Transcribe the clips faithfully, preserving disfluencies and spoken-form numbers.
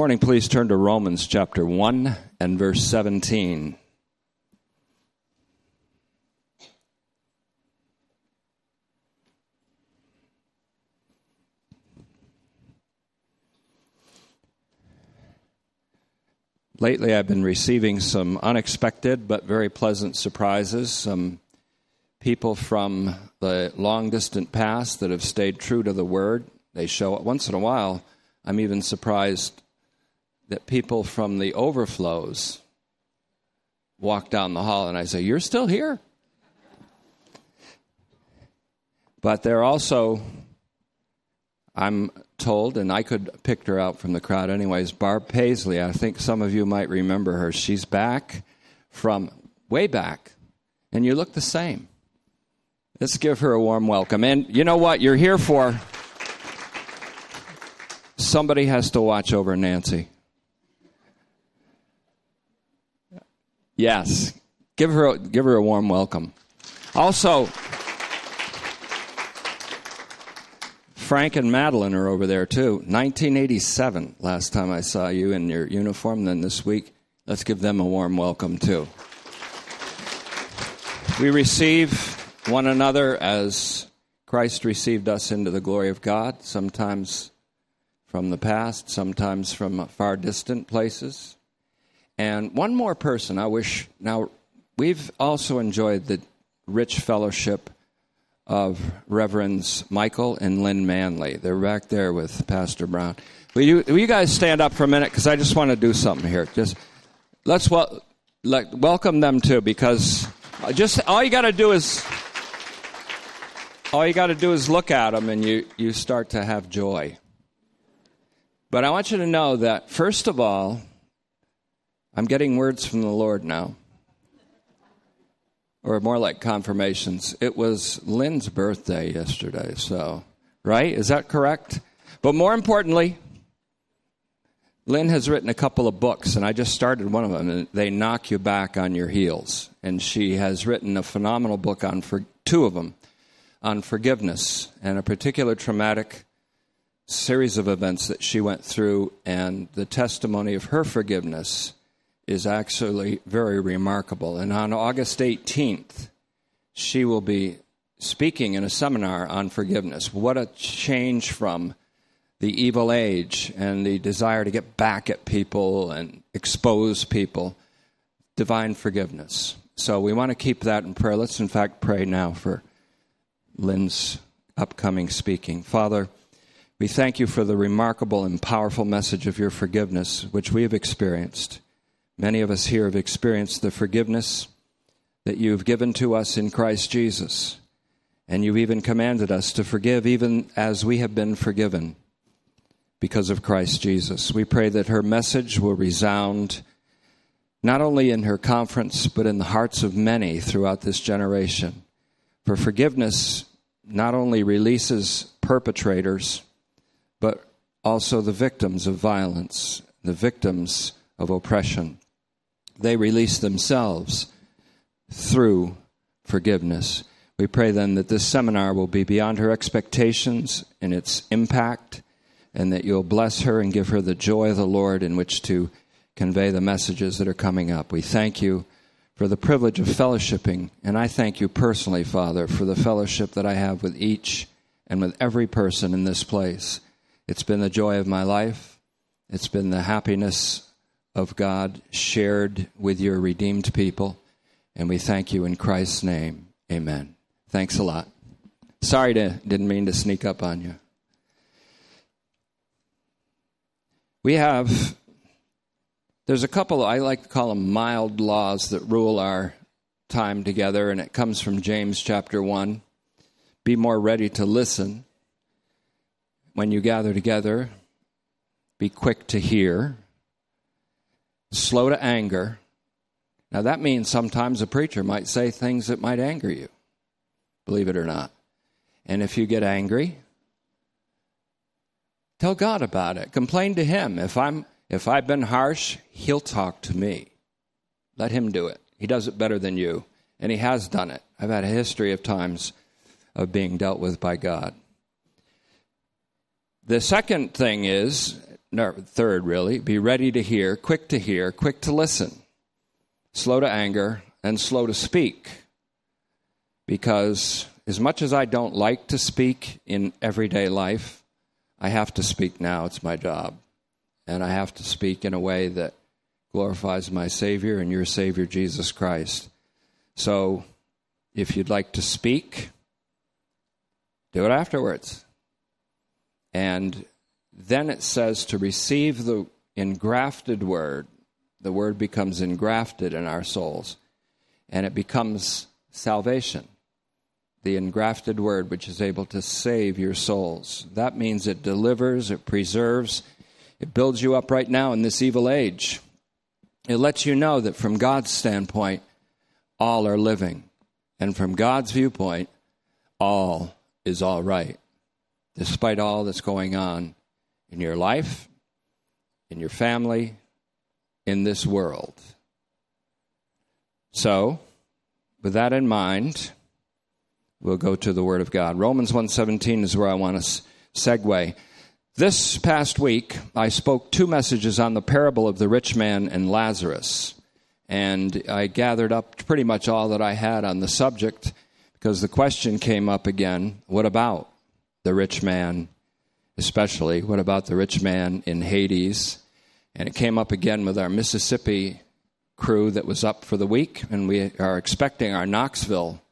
Morning, please turn to Romans chapter one and verse seventeen. Lately, I've been receiving some unexpected but very pleasant surprises, some people from the long-distant past that have stayed true to the Word. They show up. Once in a while, I'm even surprised that people from the overflows walk down the hall, and I say, "You're still here?" But they're also, I'm told, and I could pick her out from the crowd anyways, Barb Paisley. I think some of you might remember her. She's back from way back, and you look the same. Let's give her a warm welcome. And you know what you're here for? Somebody has to watch over Nancy. Yes, give her a, give her a warm welcome. Also, Frank and Madeline are over there too. nineteen eighty-seven, last time I saw you in your uniform. Then this week, let's give them a warm welcome too. We receive one another as Christ received us into the glory of God. Sometimes from the past, sometimes from far distant places. And one more person I wish, now we've also enjoyed the rich fellowship of Reverends Michael and Lynn Manley. They're back there with Pastor Brown. Will you, will you guys stand up for a minute? Because I just want to do something here. Just let's wel- let, welcome them too, because just all you got to do is all you got to do is look at them and you, you start to have joy. But I want you to know that, first of all, I'm getting words from the Lord now, or more like confirmations. It was Lynn's birthday yesterday, so, right? Is that correct? But more importantly, Lynn has written a couple of books, and I just started one of them, and they knock you back on your heels. And she has written a phenomenal book on for, two of them, on forgiveness and a particular traumatic series of events that she went through, and the testimony of her forgiveness is actually very remarkable. And on August eighteenth, she will be speaking in a seminar on forgiveness. What a change from the evil age and the desire to get back at people and expose people. Divine forgiveness. So we want to keep that in prayer. Let's, in fact, pray now for Lynn's upcoming speaking. Father, we thank you for the remarkable and powerful message of your forgiveness, which we have experienced. Many of us here have experienced the forgiveness that you've given to us in Christ Jesus. And you've even commanded us to forgive even as we have been forgiven because of Christ Jesus. We pray that her message will resound not only in her conference, but in the hearts of many throughout this generation. For forgiveness not only releases perpetrators, but also the victims of violence, the victims of oppression. They release themselves through forgiveness. We pray then that this seminar will be beyond her expectations in its impact, and that you'll bless her and give her the joy of the Lord in which to convey the messages that are coming up. We thank you for the privilege of fellowshipping, and I thank you personally, Father, for the fellowship that I have with each and with every person in this place. It's been the joy of my life. It's been the happiness of God shared with your redeemed people. And we thank you in Christ's name. Amen. Thanks a lot. Sorry, to, didn't mean to sneak up on you. We have, there's a couple, I like to call them mild laws that rule our time together. And it comes from James chapter one. Be more ready to listen when you gather together. Be quick to hear. Slow to anger. Now, that means sometimes a preacher might say things that might anger you, believe it or not. And if you get angry, tell God about it. Complain to him. If I'm, if I've been harsh, he'll talk to me. Let him do it. He does it better than you, and he has done it. I've had a history of times of being dealt with by God. The second thing is no, third really, be ready to hear, quick to hear, quick to listen, slow to anger, and slow to speak. Because as much as I don't like to speak in everyday life, I have to speak now. It's my job. And I have to speak in a way that glorifies my Savior and your Savior, Jesus Christ. So if you'd like to speak, do it afterwards. And then it says to receive the engrafted word. The word becomes engrafted in our souls, and it becomes salvation. The engrafted word, which is able to save your souls. That means it delivers, it preserves, it builds you up right now in this evil age. It lets you know that from God's standpoint, all are living. And from God's viewpoint, all is all right. Despite all that's going on in your life, in your family, in this world. So, with that in mind, we'll go to the Word of God. Romans one seventeen is where I want to segue. This past week, I spoke two messages on the parable of the rich man and Lazarus. And I gathered up pretty much all that I had on the subject because the question came up again, what about the rich man, especially, what about the rich man in Hades? And it came up again with our Mississippi crew that was up for the week, and we are expecting our Knoxville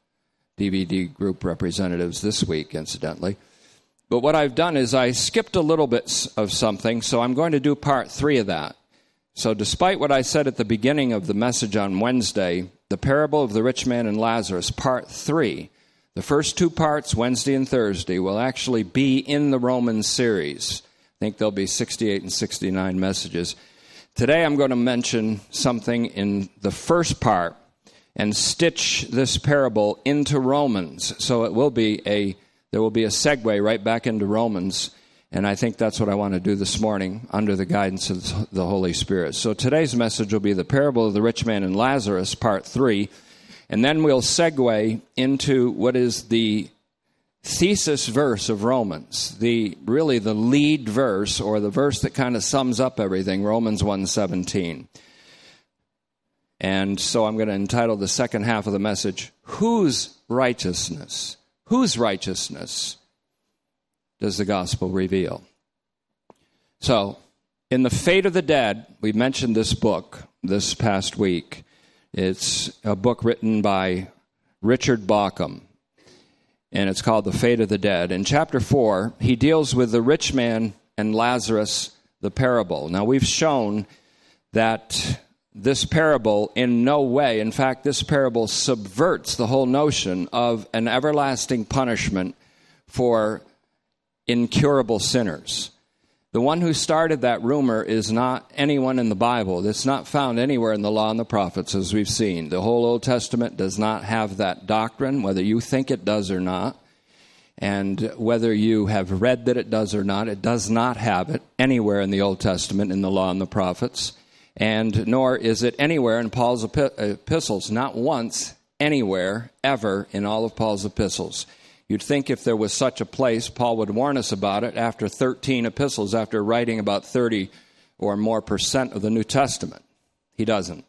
D V D group representatives this week, incidentally. But what I've done is I skipped a little bit of something, so I'm going to do part three of that. So despite what I said at the beginning of the message on Wednesday, the parable of the rich man and Lazarus, part three, the first two parts, Wednesday and Thursday, will actually be in the Romans series. I think there'll be sixty-eight and sixty-nine messages. Today I'm going to mention something in the first part and stitch this parable into Romans. So it will be a There will be a segue right back into Romans, and I think that's what I want to do this morning under the guidance of the Holy Spirit. So today's message will be the parable of the rich man and Lazarus, part three, and then we'll segue into what is the thesis verse of Romans, the really the lead verse or the verse that kind of sums up everything, Romans one seventeen. And so I'm going to entitle the second half of the message, Whose Righteousness? Whose righteousness does the gospel reveal? So, in The Fate of the Dead, we mentioned this book this past week. It's a book written by Richard Bauckham, and it's called The Fate of the Dead. In chapter four, he deals with the rich man and Lazarus, the parable. Now, we've shown that this parable in no way, in fact, this parable subverts the whole notion of an everlasting punishment for incurable sinners. The one who started that rumor is not anyone in the Bible. It's not found anywhere in the Law and the Prophets, as we've seen. The whole Old Testament does not have that doctrine, whether you think it does or not, and whether you have read that it does or not, it does not have it anywhere in the Old Testament, in the Law and the Prophets. And nor is it anywhere in Paul's epistles, not once, anywhere, ever, in all of Paul's epistles. You'd think if there was such a place, Paul would warn us about it after thirteen epistles, after writing about thirty or more percent of the New Testament. He doesn't.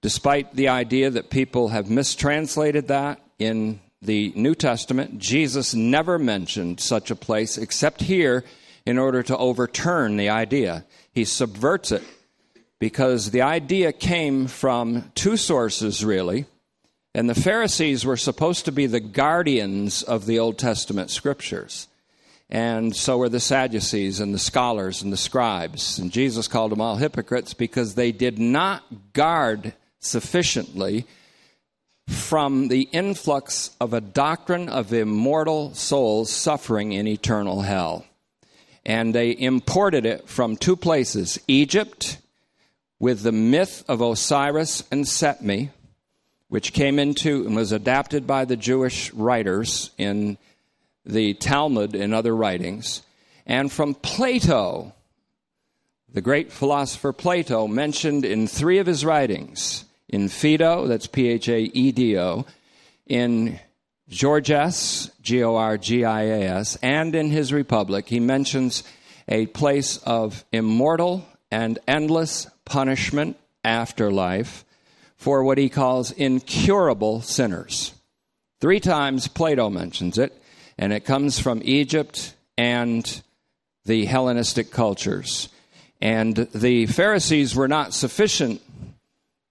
Despite the idea that people have mistranslated that in the New Testament, Jesus never mentioned such a place except here in order to overturn the idea. He subverts it. Because the idea came from two sources, really. And the Pharisees were supposed to be the guardians of the Old Testament scriptures. And so were the Sadducees and the scholars and the scribes. And Jesus called them all hypocrites because they did not guard sufficiently from the influx of a doctrine of immortal souls suffering in eternal hell. And they imported it from two places, Egypt, with the myth of Osiris and Setmi, which came into and was adapted by the Jewish writers in the Talmud and other writings, and from Plato, the great philosopher Plato, mentioned in three of his writings, in Phaedo, that's P H A E D O, in Gorgias, G O R G I A S, and in his Republic, he mentions a place of immortal and endless punishment afterlife for what he calls incurable sinners. Three times Plato mentions it, and it comes from Egypt and the Hellenistic cultures. And the Pharisees were not sufficient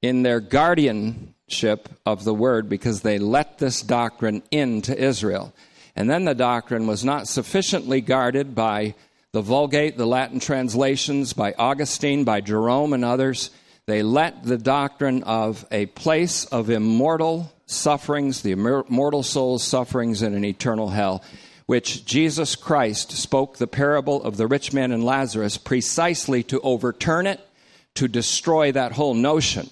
in their guardianship of the word because they let this doctrine into Israel. And then the doctrine was not sufficiently guarded by the Vulgate, the Latin translations, by Augustine, by Jerome and others. They let the doctrine of a place of immortal sufferings, the immortal soul's sufferings in an eternal hell, which Jesus Christ spoke the parable of the rich man and Lazarus precisely to overturn it, to destroy that whole notion,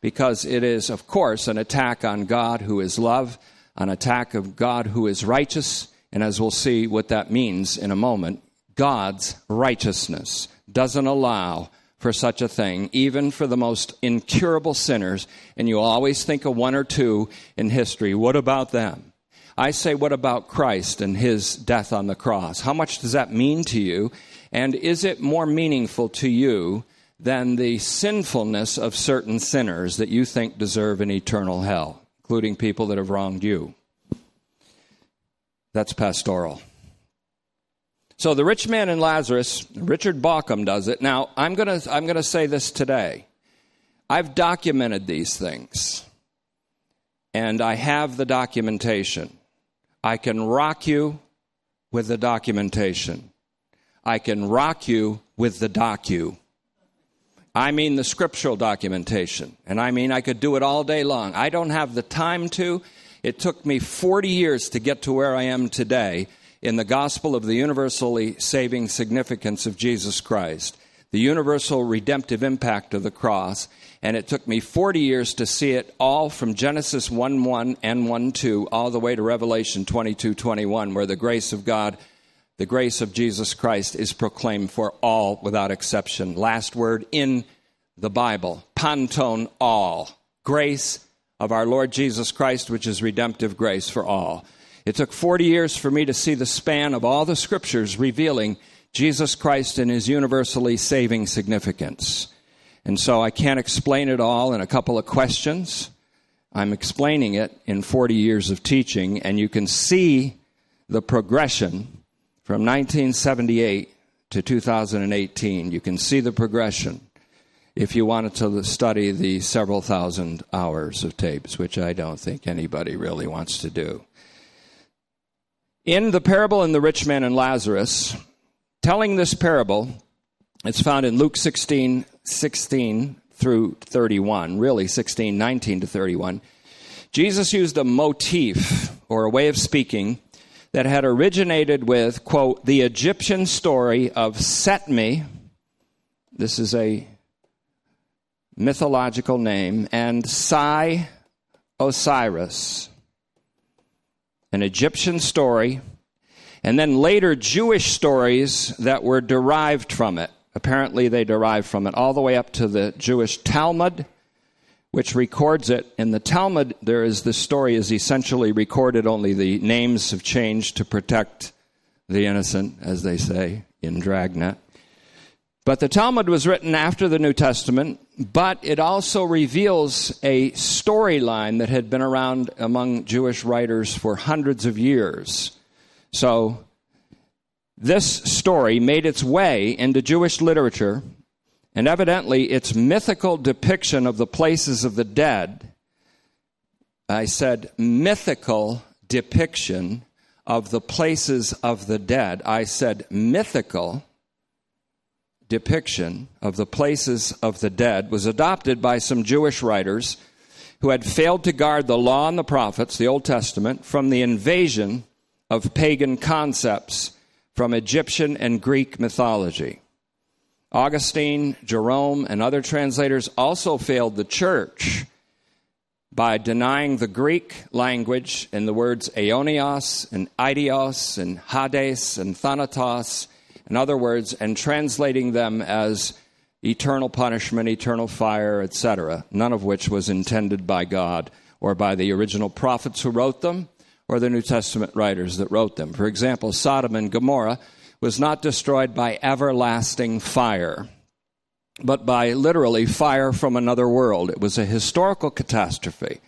because it is, of course, an attack on God who is love, an attack of God who is righteous, and as we'll see what that means in a moment, God's righteousness doesn't allow for such a thing, even for the most incurable sinners, and you always think of one or two in history. What about them? I say, what about Christ and his death on the cross? How much does that mean to you? And is it more meaningful to you than the sinfulness of certain sinners that you think deserve an eternal hell, including people that have wronged you? That's pastoral. So the rich man and Lazarus, Richard Bauckham does it. Now, I'm going to I'm going to say this today. I've documented these things, and I have the documentation. I can rock you with the documentation. I can rock you with the docu. I mean the scriptural documentation, and I mean I could do it all day long. I don't have the time to. It took me forty years to get to where I am today in the gospel of the universally saving significance of Jesus Christ, the universal redemptive impact of the cross, and it took me forty years to see it all from Genesis one one and one two all the way to Revelation twenty-two twenty-one, where the grace of God, the grace of Jesus Christ is proclaimed for all without exception. Last word in the Bible, panton all, grace of our Lord Jesus Christ, which is redemptive grace for all. It took forty years for me to see the span of all the scriptures revealing Jesus Christ and his universally saving significance. And so I can't explain it all in a couple of questions. I'm explaining it in forty years of teaching, and you can see the progression from nineteen seventy-eight to two thousand eighteen. You can see the progression if you wanted to study the several thousand hours of tapes, which I don't think anybody really wants to do. In the parable in the rich man and Lazarus, telling this parable, it's found in Luke sixteen, sixteen through thirty-one, really sixteen, nineteen to thirty-one. Jesus used a motif or a way of speaking that had originated with, quote, the Egyptian story of Setme. This is a mythological name, and Sai Osiris. An Egyptian story, and then later Jewish stories that were derived from it. Apparently they derived from it all the way up to the Jewish Talmud, which records it. In the Talmud, there is the story is essentially recorded, only the names have changed to protect the innocent, as they say, in Dragnet. But the Talmud was written after the New Testament, but it also reveals a storyline that had been around among Jewish writers for hundreds of years. So this story made its way into Jewish literature, and evidently its mythical depiction of the places of the dead, I said mythical depiction of the places of the dead, I said mythical depiction of the places of the dead was adopted by some Jewish writers who had failed to guard the law and the prophets, the Old Testament, from the invasion of pagan concepts from Egyptian and Greek mythology. Augustine, Jerome, and other translators also failed the church by denying the Greek language in the words aionios and eideos and hades and thanatos, in other words, and translating them as eternal punishment, eternal fire, et cetera, none of which was intended by God or by the original prophets who wrote them or the New Testament writers that wrote them. For example, Sodom and Gomorrah was not destroyed by everlasting fire, but by literally fire from another world. It was a historical catastrophe.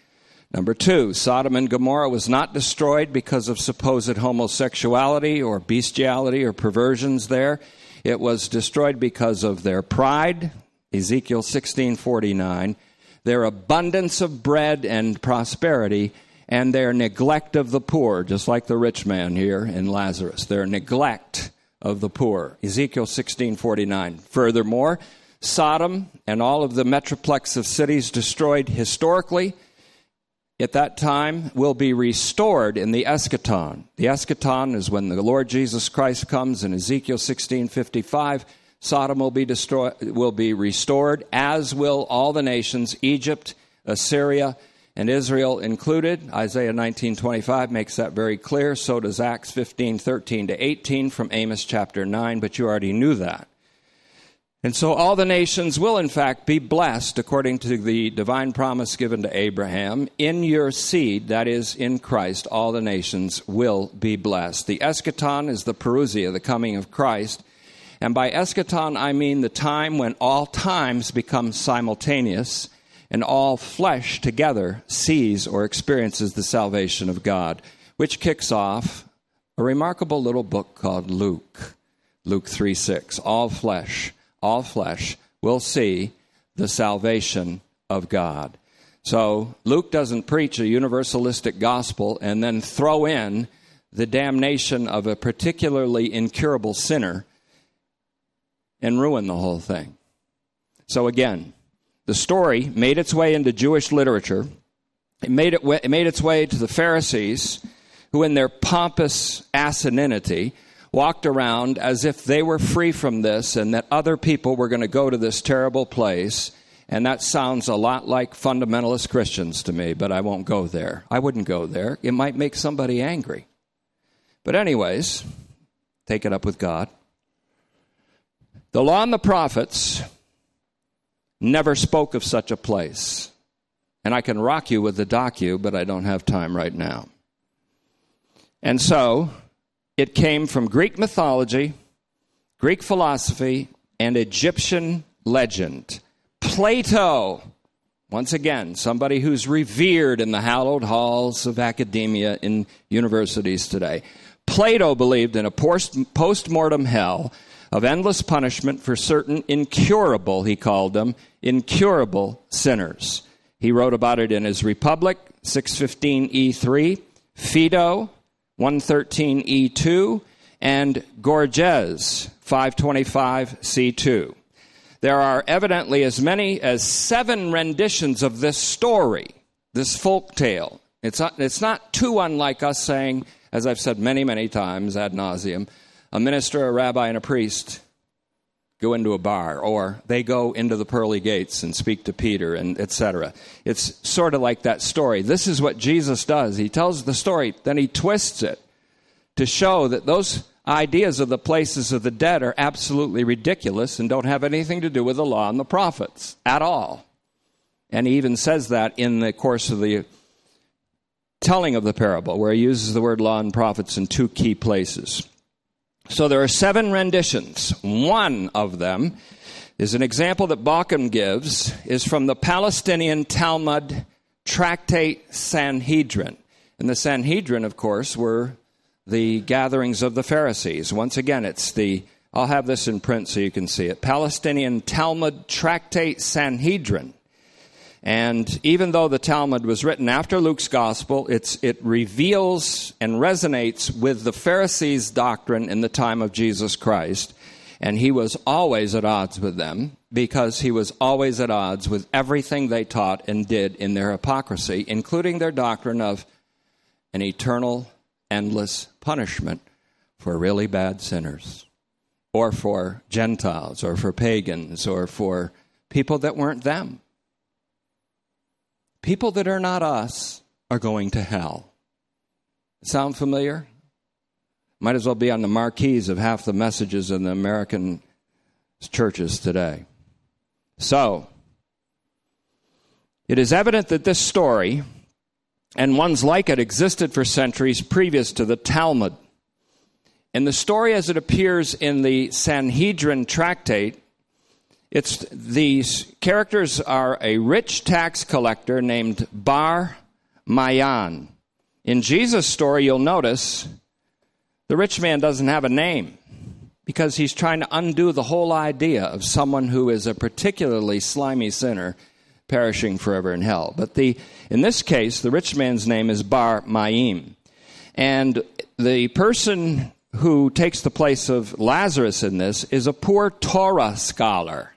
Number two, Sodom and Gomorrah was not destroyed because of supposed homosexuality or bestiality or perversions there. It was destroyed because of their pride, Ezekiel sixteen forty-nine, their abundance of bread and prosperity, and their neglect of the poor, just like the rich man here in Lazarus, their neglect of the poor, Ezekiel sixteen forty-nine. Furthermore, Sodom and all of the metroplex of cities destroyed historically at that time will be restored in the eschaton. The eschaton is when the Lord Jesus Christ comes in Ezekiel sixteen fifty-five. Sodom will be destroyed, will be restored, as will all the nations, Egypt, Assyria, and Israel included. Isaiah nineteen twenty-five makes that very clear. So does Acts fifteen thirteen to eighteen from Amos chapter nine, but you already knew that. And so all the nations will, in fact, be blessed according to the divine promise given to Abraham. In your seed, that is, in Christ, all the nations will be blessed. The eschaton is the parousia, the coming of Christ. And by eschaton, I mean the time when all times become simultaneous and all flesh together sees or experiences the salvation of God, which kicks off a remarkable little book called Luke, Luke three six, all flesh. All flesh will see the salvation of God. So Luke doesn't preach a universalistic gospel and then throw in the damnation of a particularly incurable sinner and ruin the whole thing. So again, the story made its way into Jewish literature. It made, it, it made its way to the Pharisees, who in their pompous asininity walked around as if they were free from this and that other people were going to go to this terrible place. And that sounds a lot like fundamentalist Christians to me, but I won't go there. I wouldn't go there. It might make somebody angry. But anyways, take it up with God. The law and the prophets never spoke of such a place. And I can rock you with the docu, but I don't have time right now. And so it came from Greek mythology, Greek philosophy, and Egyptian legend. Plato, once again, somebody who's revered in the hallowed halls of academia in universities today. Plato believed in a post-mortem hell of endless punishment for certain incurable, he called them, incurable sinners. He wrote about it in his Republic, six fifteen E three, Phaedo, one thirteen E two, and Gorgias, five twenty-five C two. There are evidently as many as seven renditions of this story, this folk tale. It's not, it's not too unlike us saying, as I've said many, many times ad nauseum, a minister, a rabbi, and a priest go into a bar, or they go into the pearly gates and speak to Peter, and et cetera. It's sort of like that story. This is what Jesus does. He tells the story, then he twists it to show that those ideas of the places of the dead are absolutely ridiculous and don't have anything to do with the law and the prophets at all. And he even says that in the course of the telling of the parable, where he uses the word law and prophets in two key places. So there are seven renditions. One of them is an example that Bauckham gives, is from the Palestinian Talmud tractate Sanhedrin. And the Sanhedrin, of course, were the gatherings of the Pharisees. Once again, it's the, I'll have this in print so you can see it, Palestinian Talmud tractate Sanhedrin. And even though the Talmud was written after Luke's gospel, it's, it reveals and resonates with the Pharisees' doctrine in the time of Jesus Christ. And he was always at odds with them because he was always at odds with everything they taught and did in their hypocrisy, including their doctrine of an eternal, endless punishment for really bad sinners or for Gentiles or for pagans or for people that weren't them. People that are not us are going to hell. Sound familiar? Might as well be on the marquees of half the messages in the American churches today. So, it is evident that this story and ones like it existed for centuries previous to the Talmud. And the story as it appears in the Sanhedrin tractate, it's these characters are a rich tax collector named Bar Mayan. In Jesus' story, you'll notice the rich man doesn't have a name because he's trying to undo the whole idea of someone who is a particularly slimy sinner perishing forever in hell. But the in this case, the rich man's name is Bar Mayan. And the person who takes the place of Lazarus in this is a poor Torah scholar.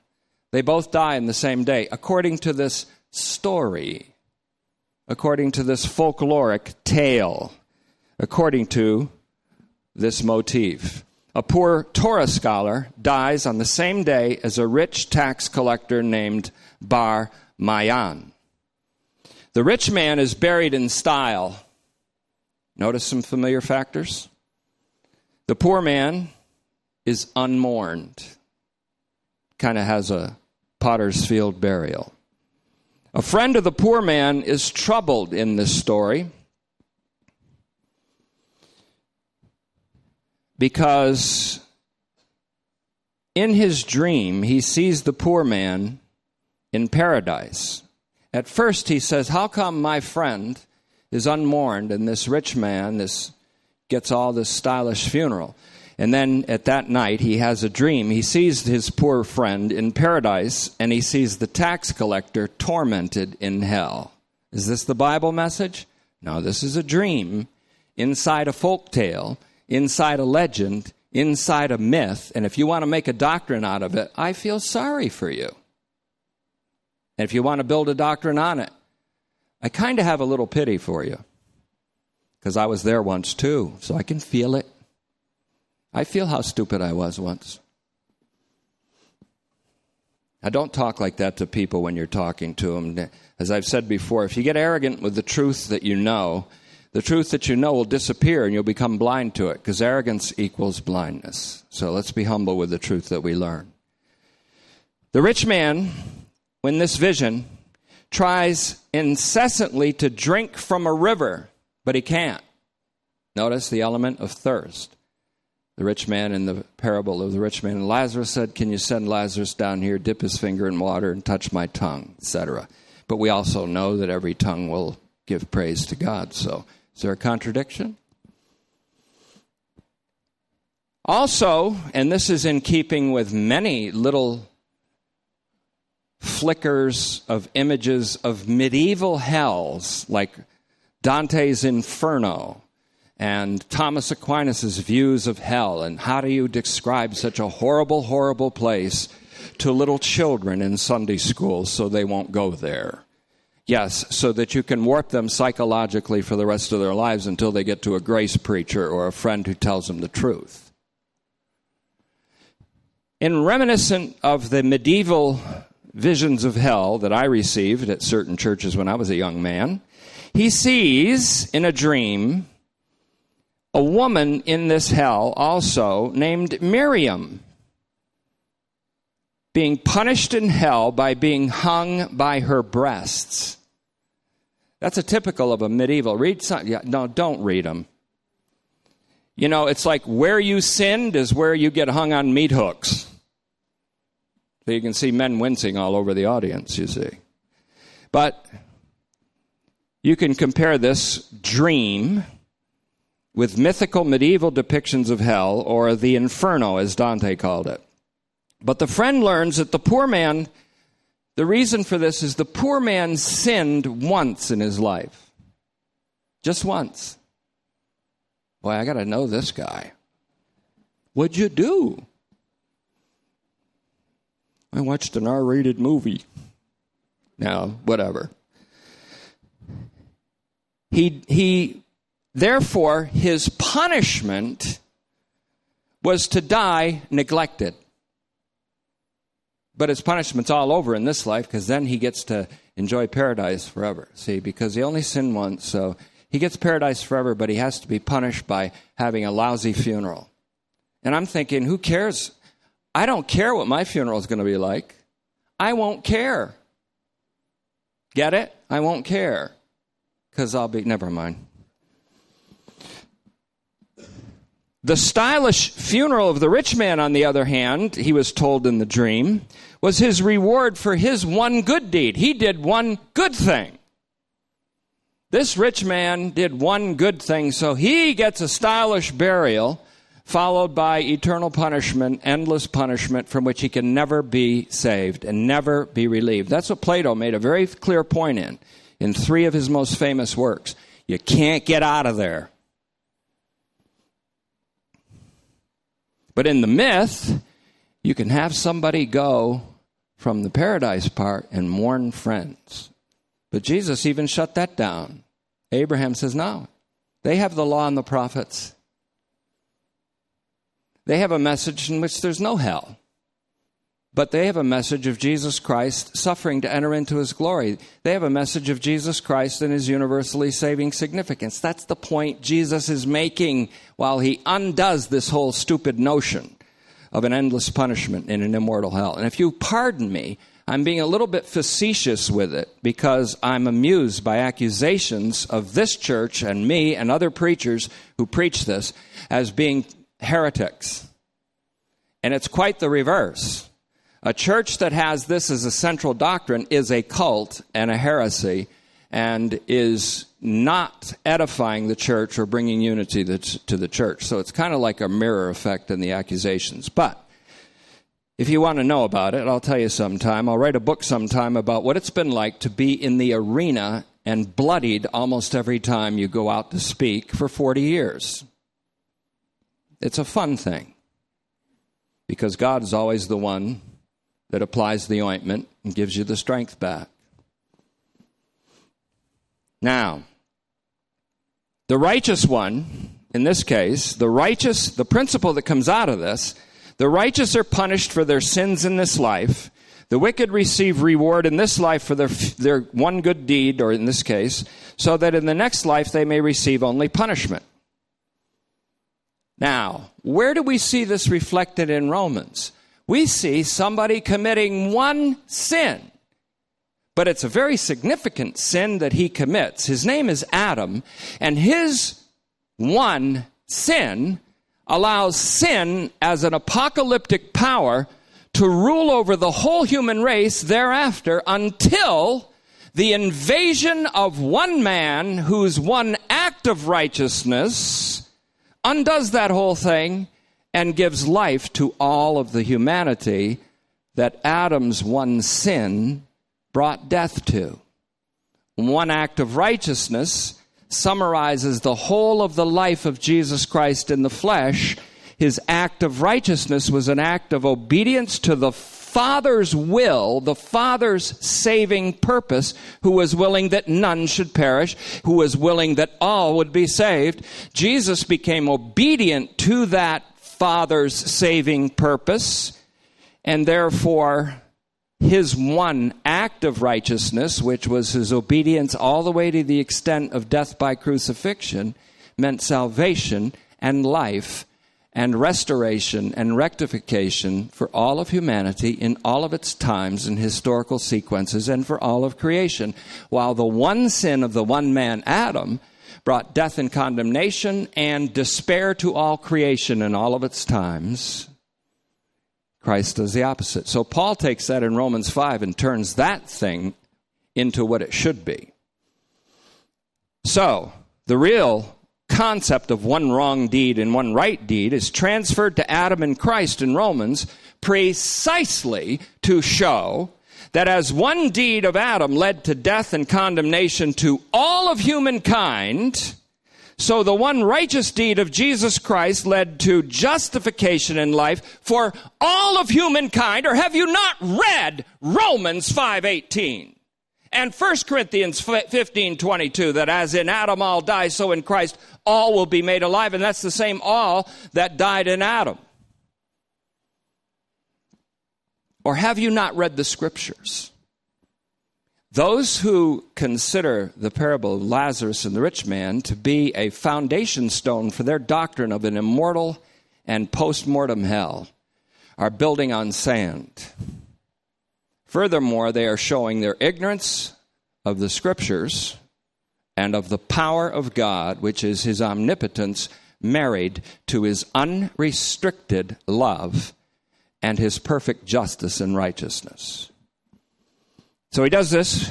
They both die in the same day, according to this story, according to this folkloric tale, according to this motif. A poor Torah scholar dies on the same day as a rich tax collector named Bar Mayan. The rich man is buried in style. Notice some familiar factors. The poor man is unmourned, kind of has a potter's field burial. A friend of the poor man is troubled in this story because in his dream, he sees the poor man in paradise. At first, he says, how come my friend is unmourned and this rich man, this gets all this stylish funeral? And then at that night, he has a dream. He sees his poor friend in paradise, and he sees the tax collector tormented in hell. Is this the Bible message? No, this is a dream inside a folk tale, inside a legend, inside a myth. And if you want to make a doctrine out of it, I feel sorry for you. And if you want to build a doctrine on it, I kind of have a little pity for you, because I was there once too, so I can feel it. I feel how stupid I was once. I don't talk like that to people when you're talking to them. As I've said before, if you get arrogant with the truth that you know, the truth that you know will disappear and you'll become blind to it, because arrogance equals blindness. So let's be humble with the truth that we learn. The rich man, when this vision, tries incessantly to drink from a river, but he can't. Notice the element of thirst. The rich man in the parable of the rich man and Lazarus said, can you send Lazarus down here, dip his finger in water and touch my tongue, et cetera. But we also know that every tongue will give praise to God. So is there a contradiction? Also, and this is in keeping with many little flickers of images of medieval hells like Dante's Inferno, and Thomas Aquinas' views of hell, and how do you describe such a horrible, horrible place to little children in Sunday school so they won't go there? Yes, so that you can warp them psychologically for the rest of their lives until they get to a grace preacher or a friend who tells them the truth. In reminiscent of the medieval visions of hell that I received at certain churches when I was a young man, he sees in a dream a woman in this hell also named Miriam being punished in hell by being hung by her breasts. That's a typical of a medieval. Read some. Yeah, no, don't read them. You know, it's like where you sinned is where you get hung on meat hooks. So you can see men wincing all over the audience, you see. But you can compare this dream with mythical medieval depictions of hell, or the Inferno, as Dante called it. But the friend learns that the poor man, the reason for this is the poor man sinned once in his life. Just once. Boy, I got to know this guy. What'd you do? I watched an R-rated movie. Now, whatever. He... he Therefore, his punishment was to die neglected. But his punishment's all over in this life, because then he gets to enjoy paradise forever. See, because he only sinned once, so he gets paradise forever, but he has to be punished by having a lousy funeral. And I'm thinking, who cares? I don't care what my funeral is going to be like. I won't care. Get it? I won't care. Because I'll be, never mind. The stylish funeral of the rich man, on the other hand, he was told in the dream, was his reward for his one good deed. He did one good thing. This rich man did one good thing, so he gets a stylish burial followed by eternal punishment, endless punishment from which he can never be saved and never be relieved. That's what Plato made a very clear point in, in three of his most famous works. You can't get out of there. But in the myth, you can have somebody go from the paradise part and mourn friends. But Jesus even shut that down. Abraham says, no, they have the law and the prophets. They have a message in which there's no hell. But they have a message of Jesus Christ suffering to enter into his glory. They have a message of Jesus Christ and his universally saving significance. That's the point Jesus is making while he undoes this whole stupid notion of an endless punishment in an immortal hell. And if you pardon me, I'm being a little bit facetious with it because I'm amused by accusations of this church and me and other preachers who preach this as being heretics. And it's quite the reverse. A church that has this as a central doctrine is a cult and a heresy and is not edifying the church or bringing unity to the church. So it's kind of like a mirror effect in the accusations. But if you want to know about it, I'll tell you sometime. I'll write a book sometime about what it's been like to be in the arena and bloodied almost every time you go out to speak for forty years. It's a fun thing because God is always the one that applies the ointment and gives you the strength back. Now, the righteous one, in this case, the righteous, the principle that comes out of this, the righteous are punished for their sins in this life. The wicked receive reward in this life for their, their one good deed, or in this case, so that in the next life they may receive only punishment. Now, where do we see this reflected in Romans? We see somebody committing one sin, but it's a very significant sin that he commits. His name is Adam, and his one sin allows sin as an apocalyptic power to rule over the whole human race thereafter until the invasion of one man whose one act of righteousness undoes that whole thing and gives life to all of the humanity that Adam's one sin brought death to. One act of righteousness summarizes the whole of the life of Jesus Christ in the flesh. His act of righteousness was an act of obedience to the Father's will, the Father's saving purpose, who was willing that none should perish, who was willing that all would be saved. Jesus became obedient to that Father's saving purpose, and therefore his one act of righteousness, which was his obedience all the way to the extent of death by crucifixion, meant salvation and life and restoration and rectification for all of humanity in all of its times and historical sequences and for all of creation, while the one sin of the one man, Adam, brought death and condemnation and despair to all creation in all of its times. Christ does the opposite. So Paul takes that in Romans five and turns that thing into what it should be. So the real concept of one wrong deed and one right deed is transferred to Adam and Christ in Romans precisely to show that as one deed of Adam led to death and condemnation to all of humankind, so the one righteous deed of Jesus Christ led to justification in life for all of humankind. Or have you not read Romans five eighteen and First Corinthians fifteen twenty-two, that as in Adam all die, so in Christ all will be made alive? And that's the same all that died in Adam. Or have you not read the scriptures? Those who consider the parable of Lazarus and the rich man to be a foundation stone for their doctrine of an immortal and post-mortem hell are building on sand. Furthermore, they are showing their ignorance of the scriptures and of the power of God, which is his omnipotence married to his unrestricted love and his perfect justice and righteousness. So he does this.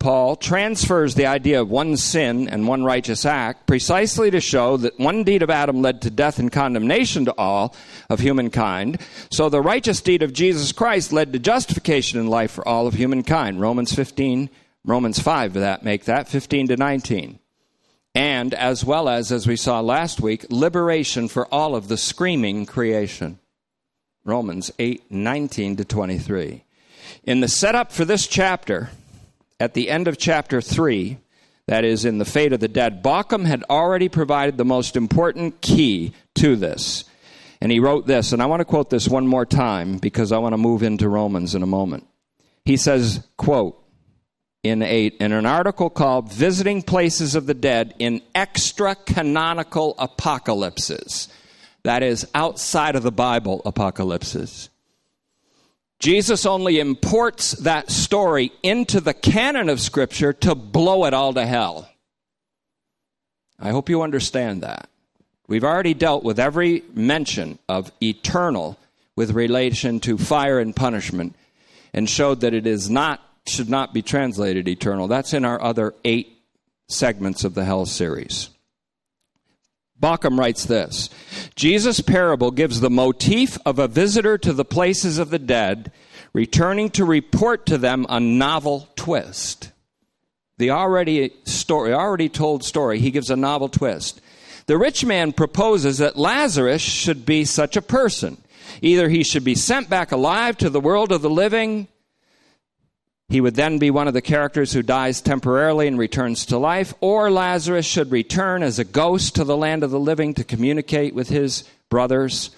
Paul transfers the idea of one sin and one righteous act precisely to show that one deed of Adam led to death and condemnation to all of humankind. So the righteous deed of Jesus Christ led to justification and life for all of humankind. Romans fifteen, Romans five for that, make that fifteen to nineteen. And as well as, as we saw last week, liberation for all of the screaming creation. Romans eight, nineteen to twenty-three. In the setup for this chapter, at the end of chapter three, that is in The Fate of the Dead, Bauckham had already provided the most important key to this. And he wrote this, and I want to quote this one more time because I want to move into Romans in a moment. He says, quote, in eight, in an article called Visiting Places of the Dead in Extra-Canonical Apocalypses, that is outside of the Bible apocalypses, Jesus only imports that story into the canon of Scripture to blow it all to hell. I hope you understand that. We've already dealt with every mention of eternal with relation to fire and punishment and showed that it is not, should not be translated eternal. That's in our other eight segments of the hell series. Bauckham writes this, Jesus' parable gives the motif of a visitor to the places of the dead, returning to report to them a novel twist. The already story, already told story, he gives a novel twist. The rich man proposes that Lazarus should be such a person. Either he should be sent back alive to the world of the living. He would then be one of the characters who dies temporarily and returns to life, or Lazarus should return as a ghost to the land of the living to communicate with his brothers.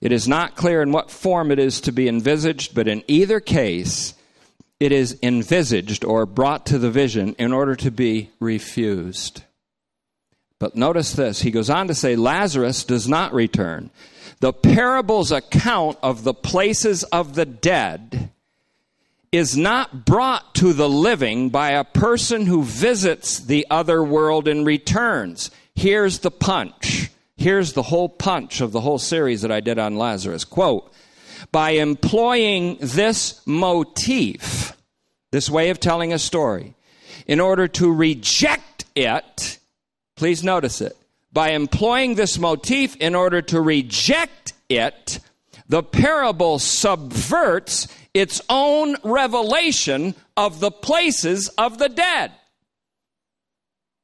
It is not clear in what form it is to be envisaged, but in either case, it is envisaged or brought to the vision in order to be refused. But notice this. He goes on to say, Lazarus does not return. The parable's account of the places of the dead is not brought to the living by a person who visits the other world and returns. Here's the punch. Here's the whole punch of the whole series that I did on Lazarus. Quote, by employing this motif, this way of telling a story, in order to reject it, please notice it, by employing this motif in order to reject it, the parable subverts its own revelation of the places of the dead.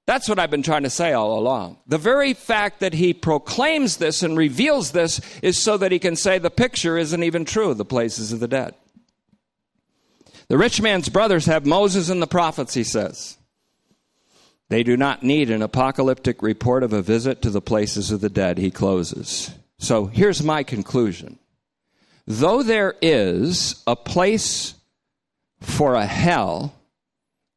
That's what I've been trying to say all along. The very fact that he proclaims this and reveals this is so that he can say the picture isn't even true of the places of the dead. The rich man's brothers have Moses and the prophets, he says. They do not need an apocalyptic report of a visit to the places of the dead, he closes. So here's my conclusion. Though there is a place for a hell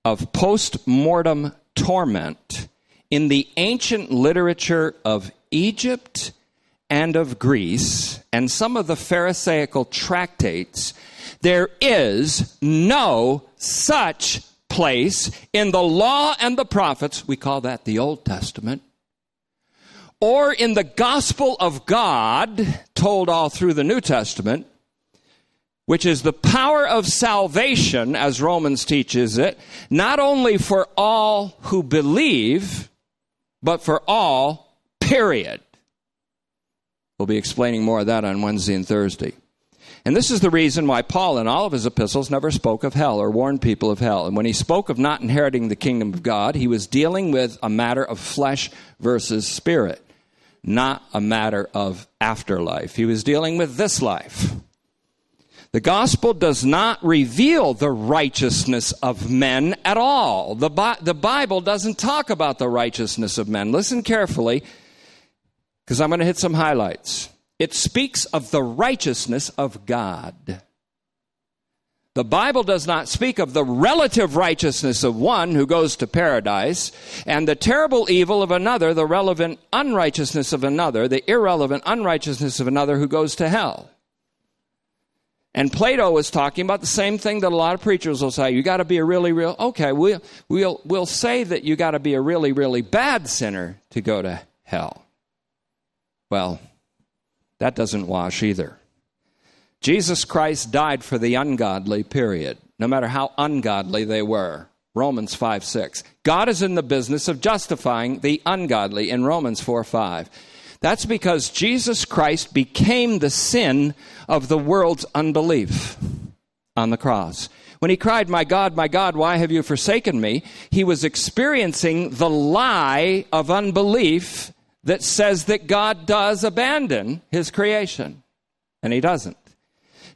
of post-mortem torment in the ancient literature of Egypt and of Greece and some of the Pharisaical tractates, there is no such place in the law and the prophets, we call that the Old Testament, or in the gospel of God, told all through the New Testament, which is the power of salvation, as Romans teaches it, not only for all who believe, but for all, period. We'll be explaining more of that on Wednesday and Thursday. And this is the reason why Paul in all of his epistles never spoke of hell or warned people of hell. And when he spoke of not inheriting the kingdom of God, he was dealing with a matter of flesh versus spirit, not a matter of afterlife. He was dealing with this life. The gospel does not reveal the righteousness of men at all. The, Bi- the Bible doesn't talk about the righteousness of men. Listen carefully, because I'm going to hit some highlights. It speaks of the righteousness of God. The Bible does not speak of the relative righteousness of one who goes to paradise and the terrible evil of another, the relevant unrighteousness of another, the irrelevant unrighteousness of another who goes to hell. And Plato was talking about the same thing that a lot of preachers will say. You got to be a really, real, okay, we'll, we'll, we'll say that you got to be a really, really bad sinner to go to hell. Well, that doesn't wash either. Jesus Christ died for the ungodly, period, no matter how ungodly they were. Romans five six. God is in the business of justifying the ungodly in Romans four five. That's because Jesus Christ became the sin of the world's unbelief on the cross. When he cried, "My God, my God, why have you forsaken me?" he was experiencing the lie of unbelief that says that God does abandon his creation, and he doesn't.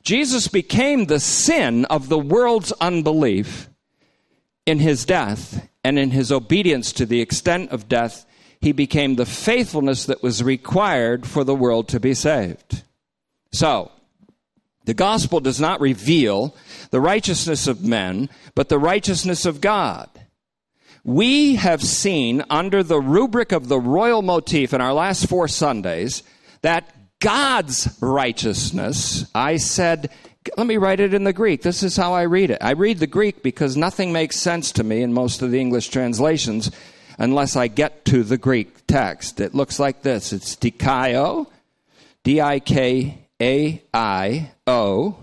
Jesus became the sin of the world's unbelief in his death, and in his obedience to the extent of death, he became the faithfulness that was required for the world to be saved. So, the gospel does not reveal the righteousness of men, but the righteousness of God. We have seen under the rubric of the royal motif in our last four Sundays that God's righteousness, I said, let me write it in the Greek. This is how I read it. I read the Greek because nothing makes sense to me in most of the English translations unless I get to the Greek text. It looks like this. It's dikaio, D I K A I O,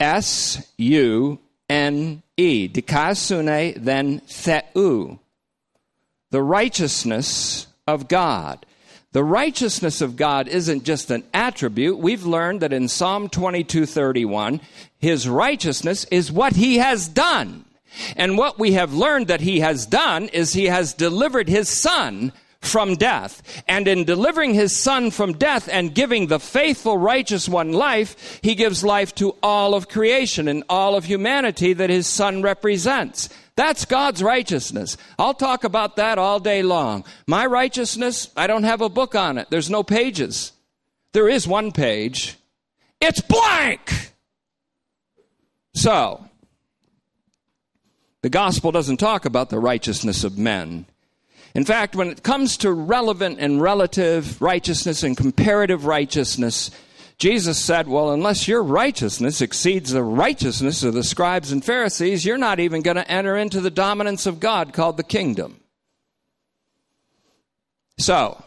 S U N E, dikaiosune, then theou, the righteousness of God. The righteousness of God isn't just an attribute. We've learned that in Psalm twenty-two thirty-one, his righteousness is what he has done. And what we have learned that he has done is he has delivered his son from death. And in delivering his son from death and giving the faithful righteous one life, he gives life to all of creation and all of humanity that his son represents. That's God's righteousness. I'll talk about that all day long. My righteousness, I don't have a book on it. There's no pages. There is one page. It's blank. So, the gospel doesn't talk about the righteousness of men. In fact, when it comes to relevant and relative righteousness and comparative righteousness, Jesus said, well, unless your righteousness exceeds the righteousness of the scribes and Pharisees, you're not even going to enter into the dominance of God called the kingdom. So,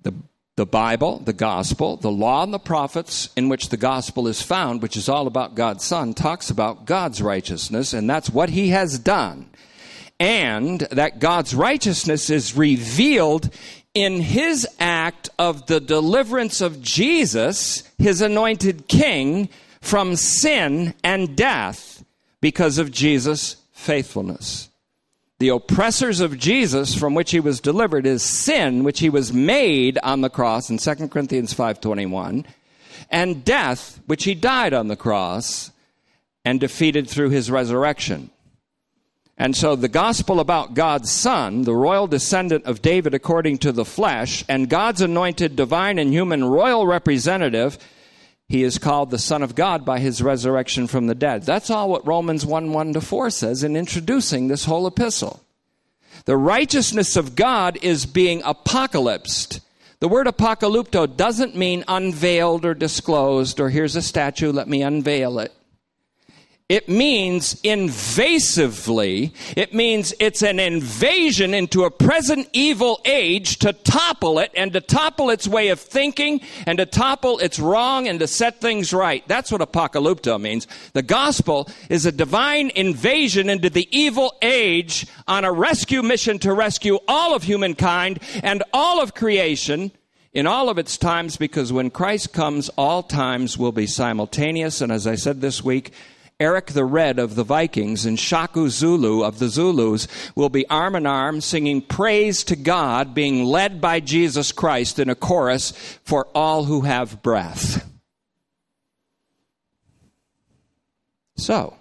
the, the Bible, the gospel, the law and the prophets in which the gospel is found, which is all about God's Son, talks about God's righteousness, and that's what he has done. And that God's righteousness is revealed in his act of the deliverance of Jesus, his anointed king, from sin and death because of Jesus' faithfulness. The oppressors of Jesus from which he was delivered is sin, which he was made on the cross in Second Corinthians five twenty-one, and death, which he died on the cross and defeated through his resurrection. And so the gospel about God's Son, the royal descendant of David according to the flesh, and God's anointed divine and human royal representative, he is called the Son of God by his resurrection from the dead. That's all what Romans one one to four says in introducing this whole epistle. The righteousness of God is being apocalypsed. The word apocalypto doesn't mean unveiled or disclosed, or here's a statue, let me unveil it. It means invasively, it means it's an invasion into a present evil age to topple it and to topple its way of thinking and to topple its wrong and to set things right. That's what apocalypto means. The gospel is a divine invasion into the evil age on a rescue mission to rescue all of humankind and all of creation in all of its times, because when Christ comes, all times will be simultaneous. And as I said this week, Eric the Red of the Vikings and Shaku Zulu of the Zulus will be arm in arm singing praise to God, being led by Jesus Christ in a chorus for all who have breath. So,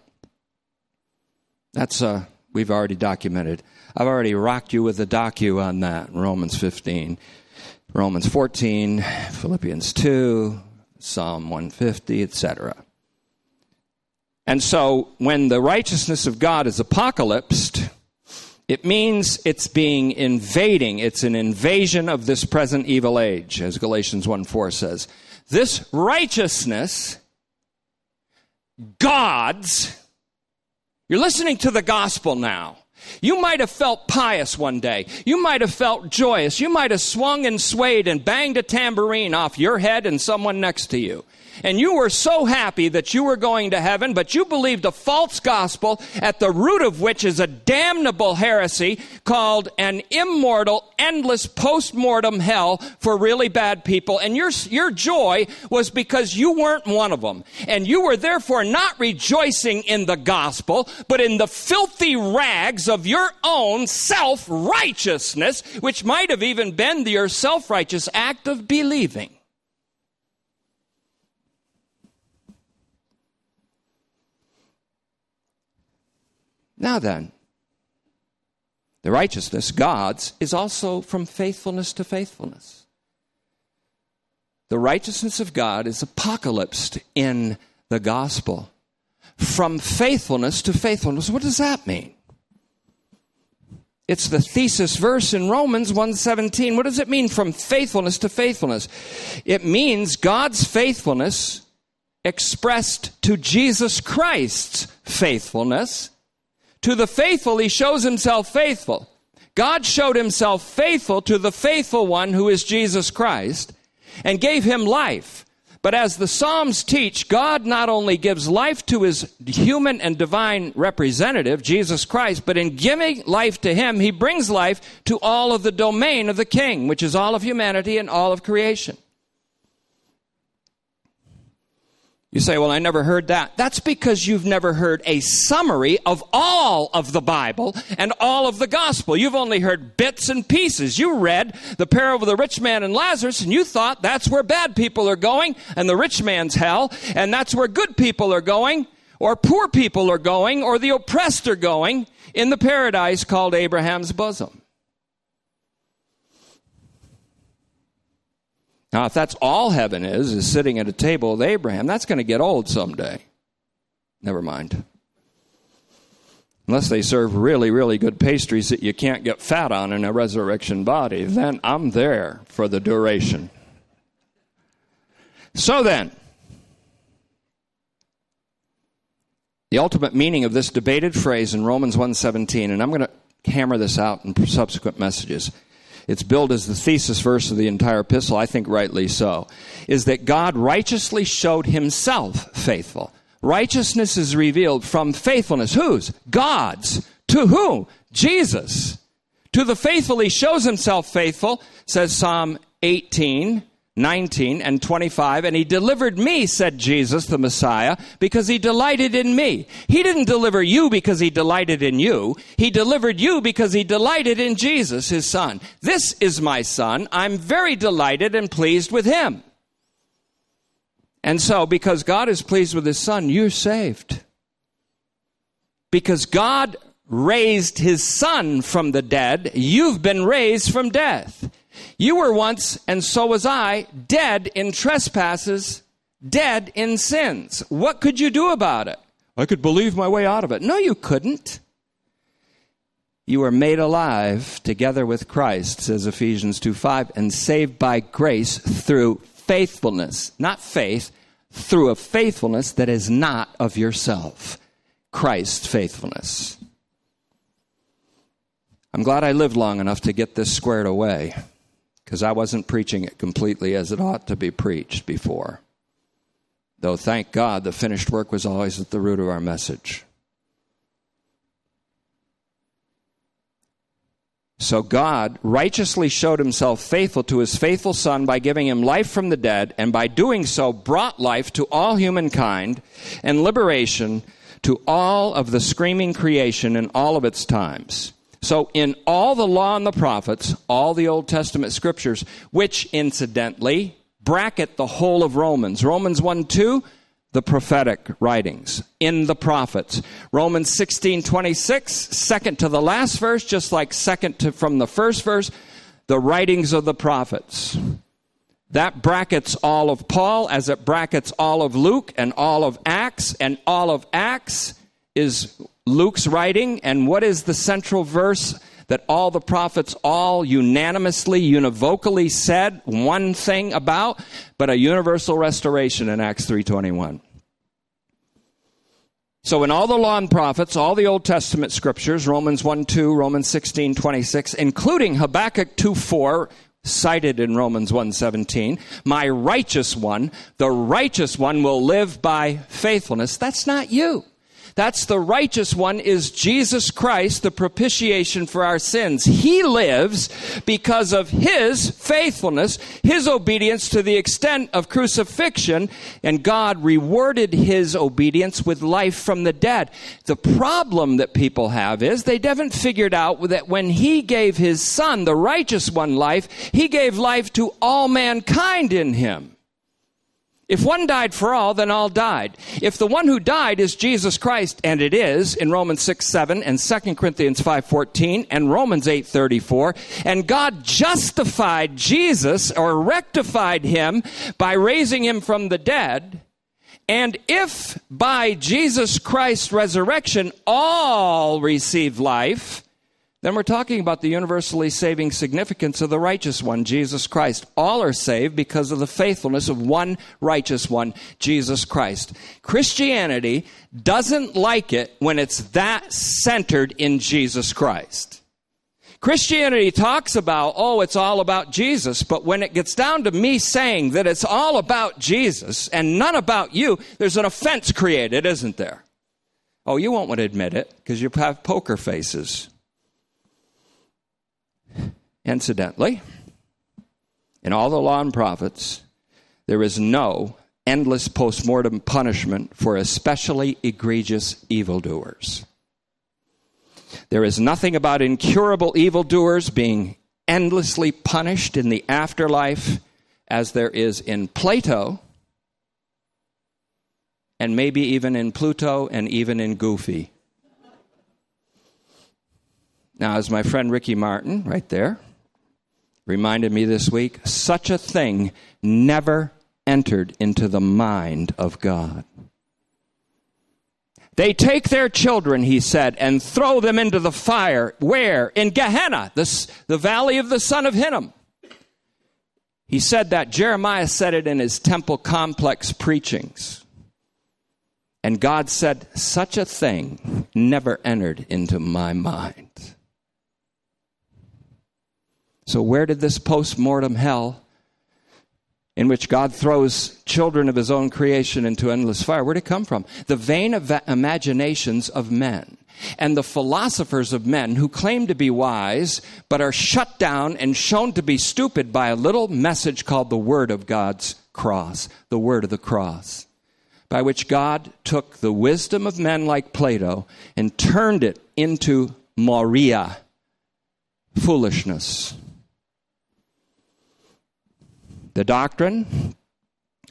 that's, uh, we've already documented. I've already rocked you with a docu on that. Romans fifteen, Romans fourteen, Philippians two, Psalm one fifty, et cetera. And so when the righteousness of God is apocalypsed, it means it's being invading. It's an invasion of this present evil age, as Galatians one four says. This righteousness, God's, you're listening to the gospel now. You might have felt pious one day. You might have felt joyous. You might have swung and swayed and banged a tambourine off your head and someone next to you. And you were so happy that you were going to heaven, but you believed a false gospel at the root of which is a damnable heresy called an immortal, endless, post-mortem hell for really bad people. And your, your joy was because you weren't one of them. And you were therefore not rejoicing in the gospel, but in the filthy rags of your own self-righteousness, which might have even been your self-righteous act of believing. Now then, the righteousness, God's, is also from faithfulness to faithfulness. The righteousness of God is apocalypsed in the gospel. From faithfulness to faithfulness. What does that mean? It's the thesis verse in Romans one seventeen. What does it mean from faithfulness to faithfulness? It means God's faithfulness expressed to Jesus Christ's faithfulness. To the faithful, he shows himself faithful. God showed himself faithful to the faithful one who is Jesus Christ and gave him life. But as the Psalms teach, God not only gives life to his human and divine representative, Jesus Christ, but in giving life to him, he brings life to all of the domain of the king, which is all of humanity and all of creation. You say, well, I never heard that. That's because you've never heard a summary of all of the Bible and all of the gospel. You've only heard bits and pieces. You read the parable of the rich man and Lazarus, and you thought that's where bad people are going, and the rich man's hell, and that's where good people are going, or poor people are going, or the oppressed are going, in the paradise called Abraham's bosom. Now, if that's all heaven is, is sitting at a table with Abraham, that's going to get old someday. Never mind. Unless they serve really, really good pastries that you can't get fat on in a resurrection body, then I'm there for the duration. So then, the ultimate meaning of this debated phrase in Romans one seventeen, and I'm going to hammer this out in subsequent messages, it's billed as the thesis verse of the entire epistle, I think rightly so, is that God righteously showed himself faithful. Righteousness is revealed from faithfulness. Whose? God's. To whom? Jesus. To the faithful he shows himself faithful, says Psalm eighteen, nineteen, and twenty-five. And he delivered me, said Jesus, the Messiah, because he delighted in me. He didn't deliver you because he delighted in you. He delivered you because he delighted in Jesus, his son. This is my son. I'm very delighted and pleased with him. And so, because God is pleased with his son, you're saved. Because God raised his son from the dead, you've been raised from death. You were once, and so was I, dead in trespasses, dead in sins. What could you do about it? I could believe my way out of it. No, you couldn't. You were made alive together with Christ, says Ephesians two five, and saved by grace through faithfulness. Not faith, through a faithfulness that is not of yourself. Christ's faithfulness. I'm glad I lived long enough to get this squared away, because I wasn't preaching it completely as it ought to be preached before. Though, thank God, the finished work was always at the root of our message. So God righteously showed himself faithful to his faithful son by giving him life from the dead, and by doing so brought life to all humankind and liberation to all of the screaming creation in all of its times. So in all the law and the prophets, all the Old Testament scriptures, which incidentally bracket the whole of Romans. Romans one two, the prophetic writings in the prophets. Romans sixteen twenty-six, second to the last verse, just like second to from the first verse, the writings of the prophets. That brackets all of Paul as it brackets all of Luke and all of Acts, and all of Acts is Luke's writing, and what is the central verse that all the prophets all unanimously, univocally said one thing about, but a universal restoration in Acts three twenty-one. So in all the law and prophets, all the Old Testament scriptures, Romans one two, Romans sixteen twenty-six, including Habakkuk two four, cited in Romans one seventeen, my righteous one, the righteous one will live by faithfulness. That's not you. That's the righteous one is Jesus Christ, the propitiation for our sins. He lives because of his faithfulness, his obedience to the extent of crucifixion, and God rewarded his obedience with life from the dead. The problem that people have is they haven't figured out that when he gave his son, the righteous one, life, he gave life to all mankind in him. If one died for all, then all died. If the one who died is Jesus Christ, and it is in Romans six seven and Second Corinthians five fourteen and Romans eight thirty-four, and God justified Jesus or rectified him by raising him from the dead, and if by Jesus Christ's resurrection all receive life, then we're talking about the universally saving significance of the righteous one, Jesus Christ. All are saved because of the faithfulness of one righteous one, Jesus Christ. Christianity doesn't like it when it's that centered in Jesus Christ. Christianity talks about, oh, it's all about Jesus, but when it gets down to me saying that it's all about Jesus and none about you, there's an offense created, isn't there? Oh, you won't want to admit it because you have poker faces. Incidentally, in all the law and prophets, there is no endless postmortem punishment for especially egregious evildoers. There is nothing about incurable evildoers being endlessly punished in the afterlife as there is in Plato, and maybe even in Pluto, and even in Goofy. Now, as my friend Ricky Martin, right there, reminded me this week, such a thing never entered into the mind of God. They take their children, he said, and throw them into the fire. Where? In Gehenna, the, the valley of the son of Hinnom. He said that. Jeremiah said it in his temple complex preachings. And God said, such a thing never entered into my mind. So where did this post-mortem hell, in which God throws children of his own creation into endless fire, where did it come from? The vain imaginations of men and the philosophers of men who claim to be wise but are shut down and shown to be stupid by a little message called the word of God's cross, the word of the cross, by which God took the wisdom of men like Plato and turned it into moria, foolishness. The doctrine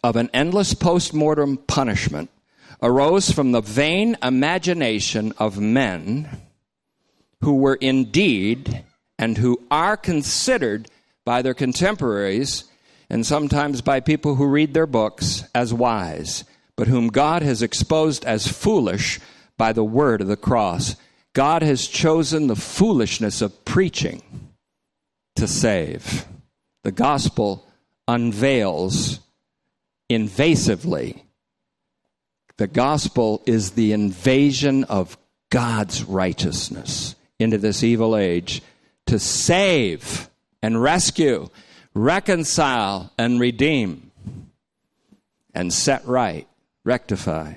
of an endless post-mortem punishment arose from the vain imagination of men who were indeed and who are considered by their contemporaries and sometimes by people who read their books as wise, but whom God has exposed as foolish by the word of the cross. God has chosen the foolishness of preaching to save. The gospel unveils invasively. The gospel is the invasion of God's righteousness into this evil age to save and rescue, reconcile and redeem, and set right, rectify.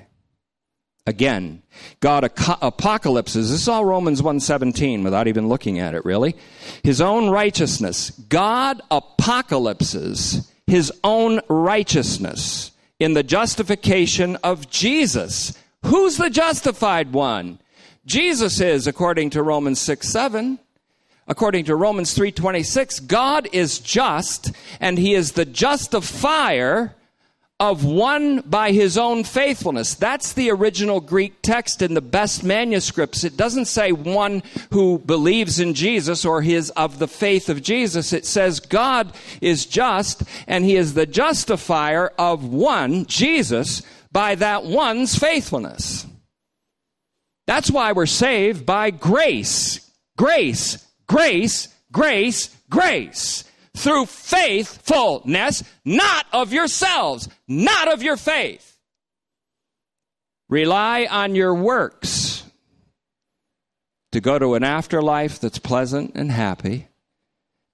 Again, God apocalypses, this is all Romans one seventeen without even looking at it really, his own righteousness. God apocalypses his own righteousness in the justification of Jesus. Who's the justified one? Jesus is, according to Romans six seven. According to Romans three twenty-six, God is just and he is the justifier of one by his own faithfulness. That's the original Greek text in the best manuscripts. It doesn't say one who believes in Jesus or his of the faith of Jesus. It says God is just and he is the justifier of one, Jesus, by that one's faithfulness. That's why we're saved by grace, grace, grace, grace, grace. Through faithfulness, not of yourselves, not of your faith. Rely on your works to go to an afterlife that's pleasant and happy,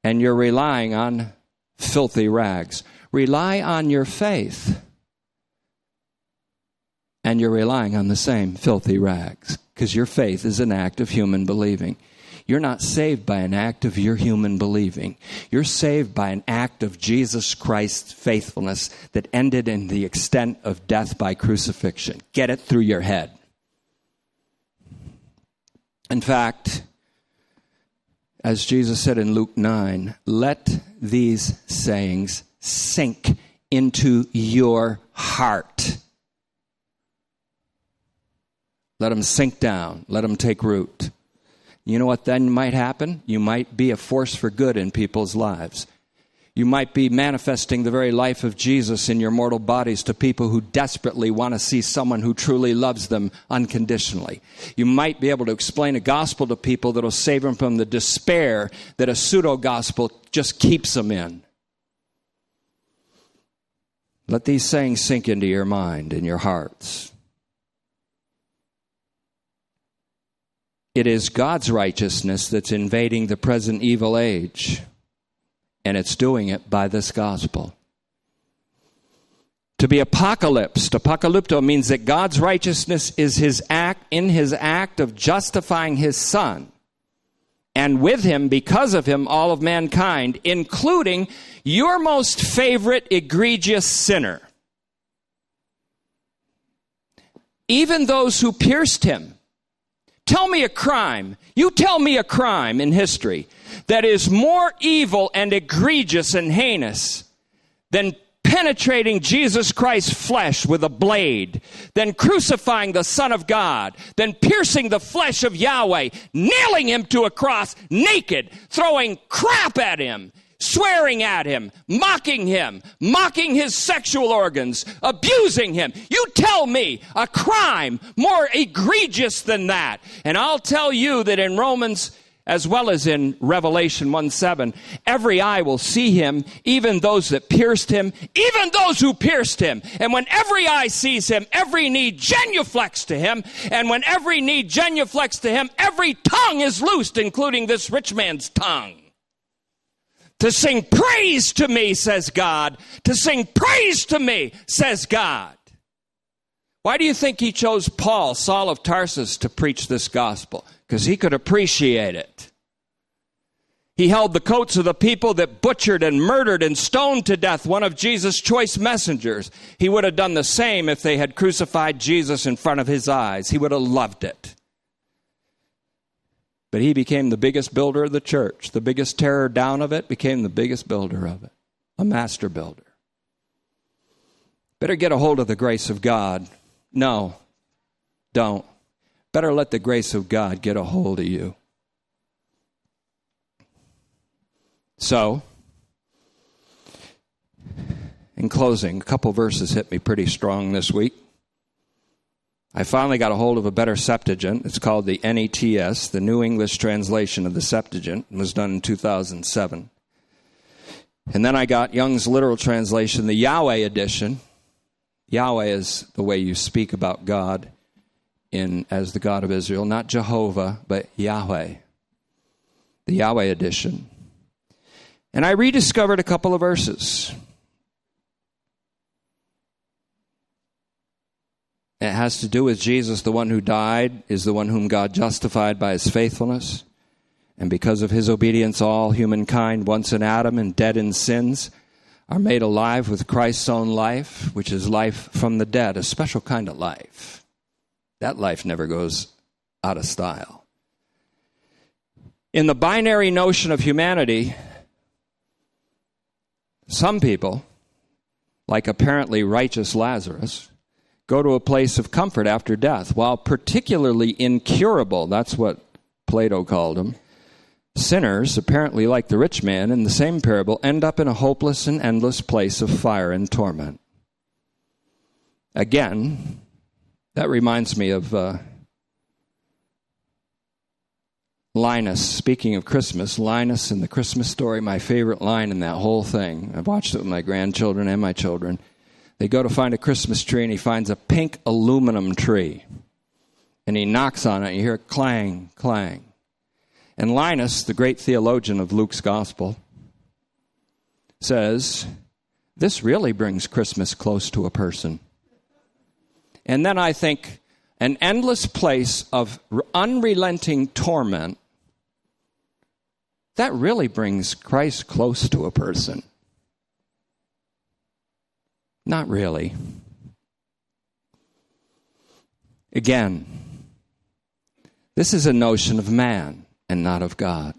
and you're relying on filthy rags. Rely on your faith, and you're relying on the same filthy rags, because your faith is an act of human believing. You're not saved by an act of your human believing. You're saved by an act of Jesus Christ's faithfulness that ended in the extent of death by crucifixion. Get it through your head. In fact, as Jesus said in Luke nine, let these sayings sink into your heart. Let them sink down. Let them take root. You know what then might happen? You might be a force for good in people's lives. You might be manifesting the very life of Jesus in your mortal bodies to people who desperately want to see someone who truly loves them unconditionally. You might be able to explain a gospel to people that will save them from the despair that a pseudo-gospel just keeps them in. Let these sayings sink into your mind and your hearts. It is God's righteousness that's invading the present evil age, and it's doing it by this gospel. To be apocalypsed, apocalypto, means that God's righteousness is his act, in his act of justifying his son. And with him, because of him, all of mankind, including your most favorite egregious sinner. Even those who pierced him. Tell me a crime. You tell me a crime in history that is more evil and egregious and heinous than penetrating Jesus Christ's flesh with a blade, than crucifying the Son of God, than piercing the flesh of Yahweh, nailing him to a cross naked, throwing crap at him, swearing at him, mocking him, mocking his sexual organs, abusing him. You tell me a crime more egregious than that. And I'll tell you that in Romans, as well as in Revelation one seven, every eye will see him, even those that pierced him, even those who pierced him. And when every eye sees him, every knee genuflects to him. And when every knee genuflects to him, every tongue is loosed, including this rich man's tongue. To sing praise to me, says God. To sing praise to me, says God. Why do you think he chose Paul, Saul of Tarsus, to preach this gospel? Because he could appreciate it. He held the coats of the people that butchered and murdered and stoned to death one of Jesus' choice messengers. He would have done the same if they had crucified Jesus in front of his eyes. He would have loved it. But he became the biggest builder of the church. The biggest tearer down of it became the biggest builder of it. A master builder. Better get a hold of the grace of God. No, don't. Better let the grace of God get a hold of you. So, in closing, a couple verses hit me pretty strong this week. I finally got a hold of a better Septuagint. It's called the N E T S, the New English Translation of the Septuagint, and was done in two thousand seven. And then I got Young's Literal Translation, the Yahweh edition. Yahweh is the way you speak about God in as the God of Israel, not Jehovah, but Yahweh, the Yahweh edition. And I rediscovered a couple of verses. It has to do with Jesus, the one who died, is the one whom God justified by his faithfulness. And because of his obedience, all humankind, once in Adam and dead in sins, are made alive with Christ's own life, which is life from the dead, a special kind of life. That life never goes out of style. In the binary notion of humanity, some people, like apparently righteous Lazarus, go to a place of comfort after death, while particularly incurable, that's what Plato called them, sinners, apparently like the rich man in the same parable, end up in a hopeless and endless place of fire and torment. Again, that reminds me of uh, Linus, speaking of Christmas, Linus in the Christmas story, my favorite line in that whole thing. I've watched it with my grandchildren and my children. They go to find a Christmas tree, and he finds a pink aluminum tree. And he knocks on it, and you hear clang, clang. And Linus, the great theologian of Luke's gospel, says, this really brings Christmas close to a person. And then I think an endless place of unrelenting torment, that really brings Christ close to a person. Not really. Again, this is a notion of man and not of God.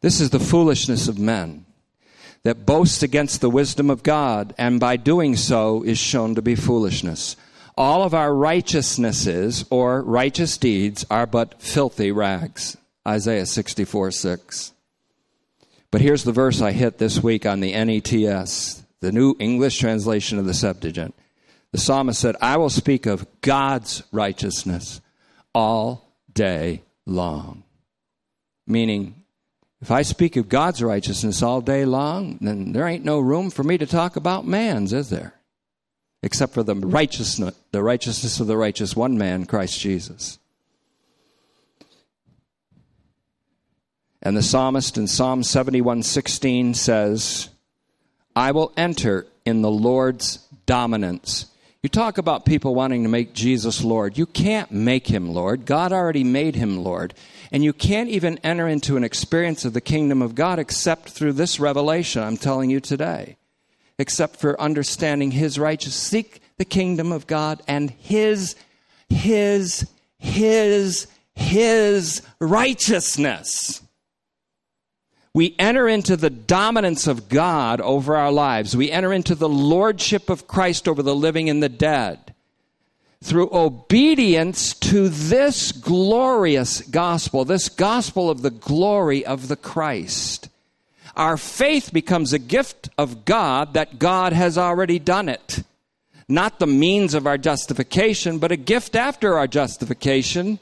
This is the foolishness of men that boasts against the wisdom of God, and by doing so is shown to be foolishness. All of our righteousnesses or righteous deeds are but filthy rags. Isaiah sixty-four six. But here's the verse I hit this week on the N E T S, the New English Translation of the Septuagint. The psalmist said, I will speak of God's righteousness all day long. Meaning, if I speak of God's righteousness all day long, then there ain't no room for me to talk about man's, is there? Except for the righteousness, the righteousness of the righteous one man, Christ Jesus. And the psalmist in Psalm seventy-one sixteen says, I will enter in the Lord's dominance. You talk about people wanting to make Jesus Lord. You can't make him Lord. God already made him Lord. And you can't even enter into an experience of the kingdom of God except through this revelation I'm telling you today. Except for understanding his righteousness. Seek the kingdom of God and his, his, his, his righteousness. We enter into the dominance of God over our lives. We enter into the lordship of Christ over the living and the dead through obedience to this glorious gospel, this gospel of the glory of the Christ. Our faith becomes a gift of God that God has already done it. Not the means of our justification, but a gift after our justification,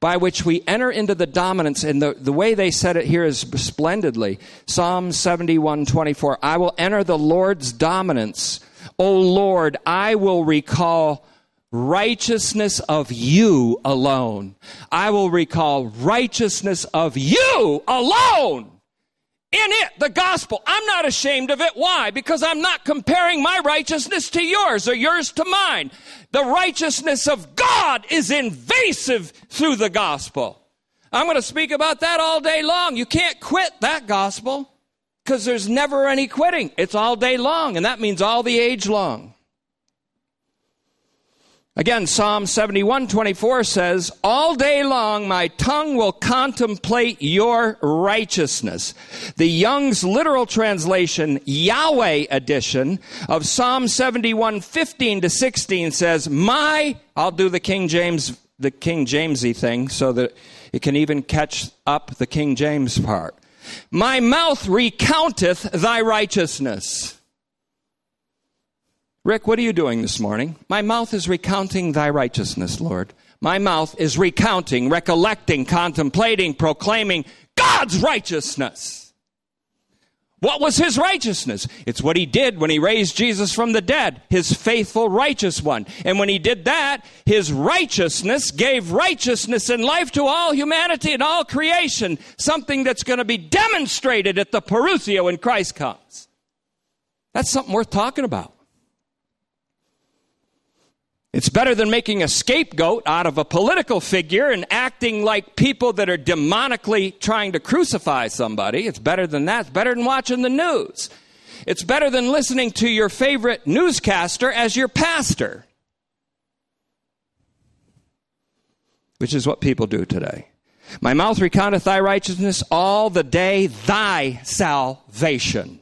by which we enter into the dominance. And the, the way they said it here is splendidly. Psalm seventy-one twenty-four, I will enter the Lord's dominance. O Lord, I will recall righteousness of you alone. I will recall righteousness of you alone. In it, the gospel, I'm not ashamed of it. Why? Because I'm not comparing my righteousness to yours or yours to mine. The righteousness of God is invasive through the gospel. I'm going to speak about that all day long. You can't quit that gospel because there's never any quitting. It's all day long, and that means all the age long. Again, Psalm seventy-one twenty-four says, all day long my tongue will contemplate your righteousness. The Young's Literal Translation, Yahweh edition of Psalm seventy-one fifteen to sixteen says, my, I'll do the King James, the King Jamesy thing so that it can even catch up the King James part. My mouth recounteth thy righteousness. Rick, what are you doing this morning? My mouth is recounting thy righteousness, Lord. My mouth is recounting, recollecting, contemplating, proclaiming God's righteousness. What was his righteousness? It's what he did when he raised Jesus from the dead, his faithful righteous one. And when he did that, his righteousness gave righteousness and life to all humanity and all creation, something that's going to be demonstrated at the parousia when Christ comes. That's something worth talking about. It's better than making a scapegoat out of a political figure and acting like people that are demonically trying to crucify somebody. It's better than that. It's better than watching the news. It's better than listening to your favorite newscaster as your pastor, which is what people do today. My mouth recounteth thy righteousness all the day, thy salvation.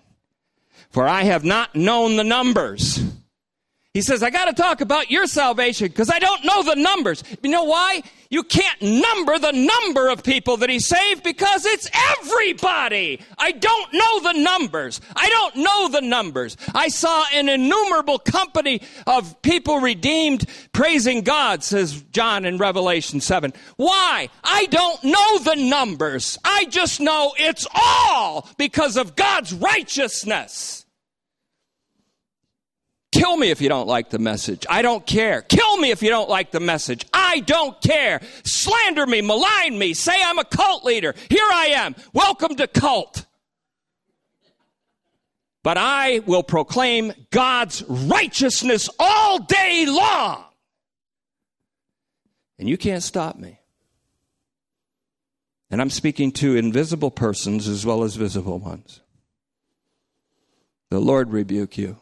For I have not known the numbers. He says, I got to talk about your salvation because I don't know the numbers. You know why? You can't number the number of people that he saved because it's everybody. I don't know the numbers. I don't know the numbers. I saw an innumerable company of people redeemed praising God, says John in Revelation seven. Why? I don't know the numbers. I just know it's all because of God's righteousness. Kill me if you don't like the message. I don't care. Kill me if you don't like the message. I don't care. Slander me, malign me, say I'm a cult leader. Here I am. Welcome to cult. But I will proclaim God's righteousness all day long. And you can't stop me. And I'm speaking to invisible persons as well as visible ones. The Lord rebuke you.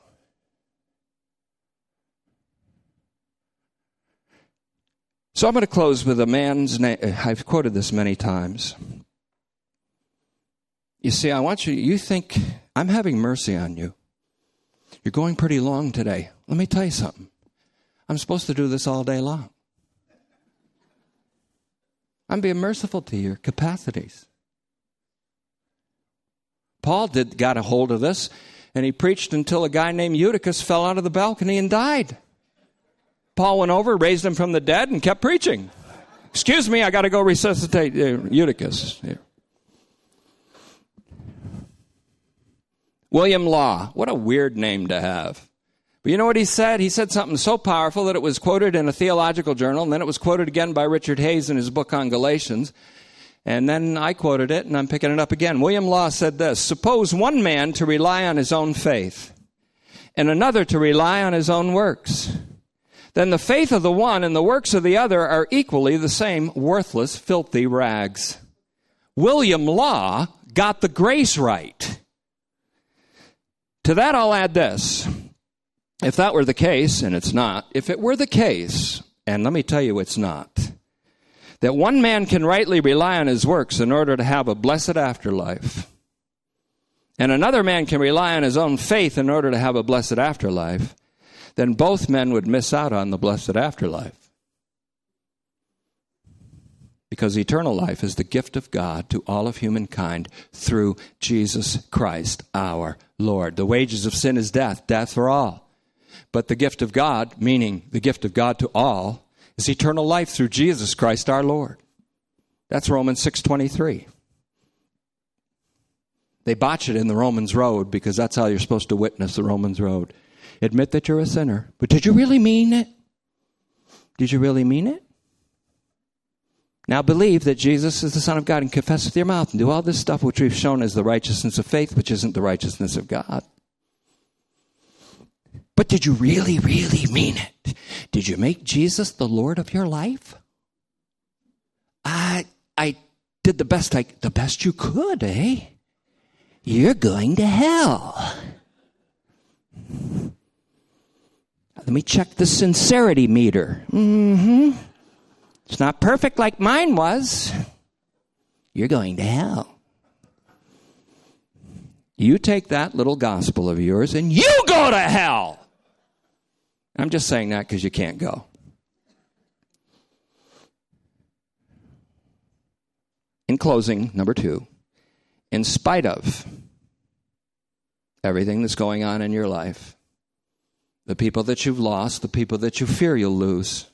So I'm going to close with a man's name. I've quoted this many times. You see, I want you, you think, I'm having mercy on you. You're going pretty long today. Let me tell you something. I'm supposed to do this all day long. I'm being merciful to your capacities. Paul did got a hold of this, and he preached until a guy named Eutychus fell out of the balcony and died. Paul went over, raised him from the dead, and kept preaching. Excuse me, I got to go resuscitate Eutychus. Here. William Law. What a weird name to have. But you know what he said? He said something so powerful that it was quoted in a theological journal, and then it was quoted again by Richard Hayes in his book on Galatians. And then I quoted it, and I'm picking it up again. William Law said this, suppose one man to rely on his own faith, and another to rely on his own works. Then the faith of the one and the works of the other are equally the same worthless, filthy rags. William Law got the grace right. To that I'll add this. If that were the case, and it's not, if it were the case, and let me tell you it's not, that one man can rightly rely on his works in order to have a blessed afterlife, and another man can rely on his own faith in order to have a blessed afterlife, then both men would miss out on the blessed afterlife. Because eternal life is the gift of God to all of humankind through Jesus Christ, our Lord. The wages of sin is death, death for all. But the gift of God, meaning the gift of God to all, is eternal life through Jesus Christ, our Lord. That's Romans six twenty-three. They botch it in the Romans Road because that's how you're supposed to witness the Romans Road. Admit that you're a sinner. But did you really mean it? Did you really mean it? Now believe that Jesus is the Son of God and confess with your mouth and do all this stuff which we've shown as the righteousness of faith, which isn't the righteousness of God. But did you really, really mean it? Did you make Jesus the Lord of your life? I I did the best I the best you could, eh? You're going to hell. Let me check the sincerity meter. Mm-hmm. It's not perfect like mine was. You're going to hell. You take that little gospel of yours and you go to hell. I'm just saying that because you can't go. In closing, number two, in spite of everything that's going on in your life, the people that you've lost, the people that you fear you'll lose,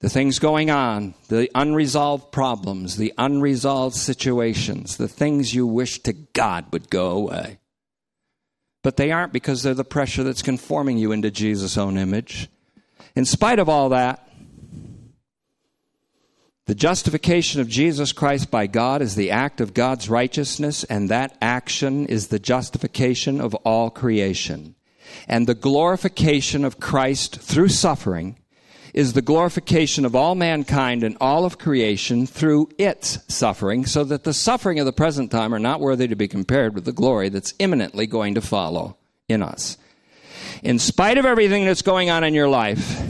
the things going on, the unresolved problems, the unresolved situations, the things you wish to God would go away. But they aren't because they're the pressure that's conforming you into Jesus' own image. In spite of all that, the justification of Jesus Christ by God is the act of God's righteousness, and that action is the justification of all creation. And the glorification of Christ through suffering is the glorification of all mankind and all of creation through its suffering, so that the suffering of the present time are not worthy to be compared with the glory that's imminently going to follow in us. In spite of everything that's going on in your life,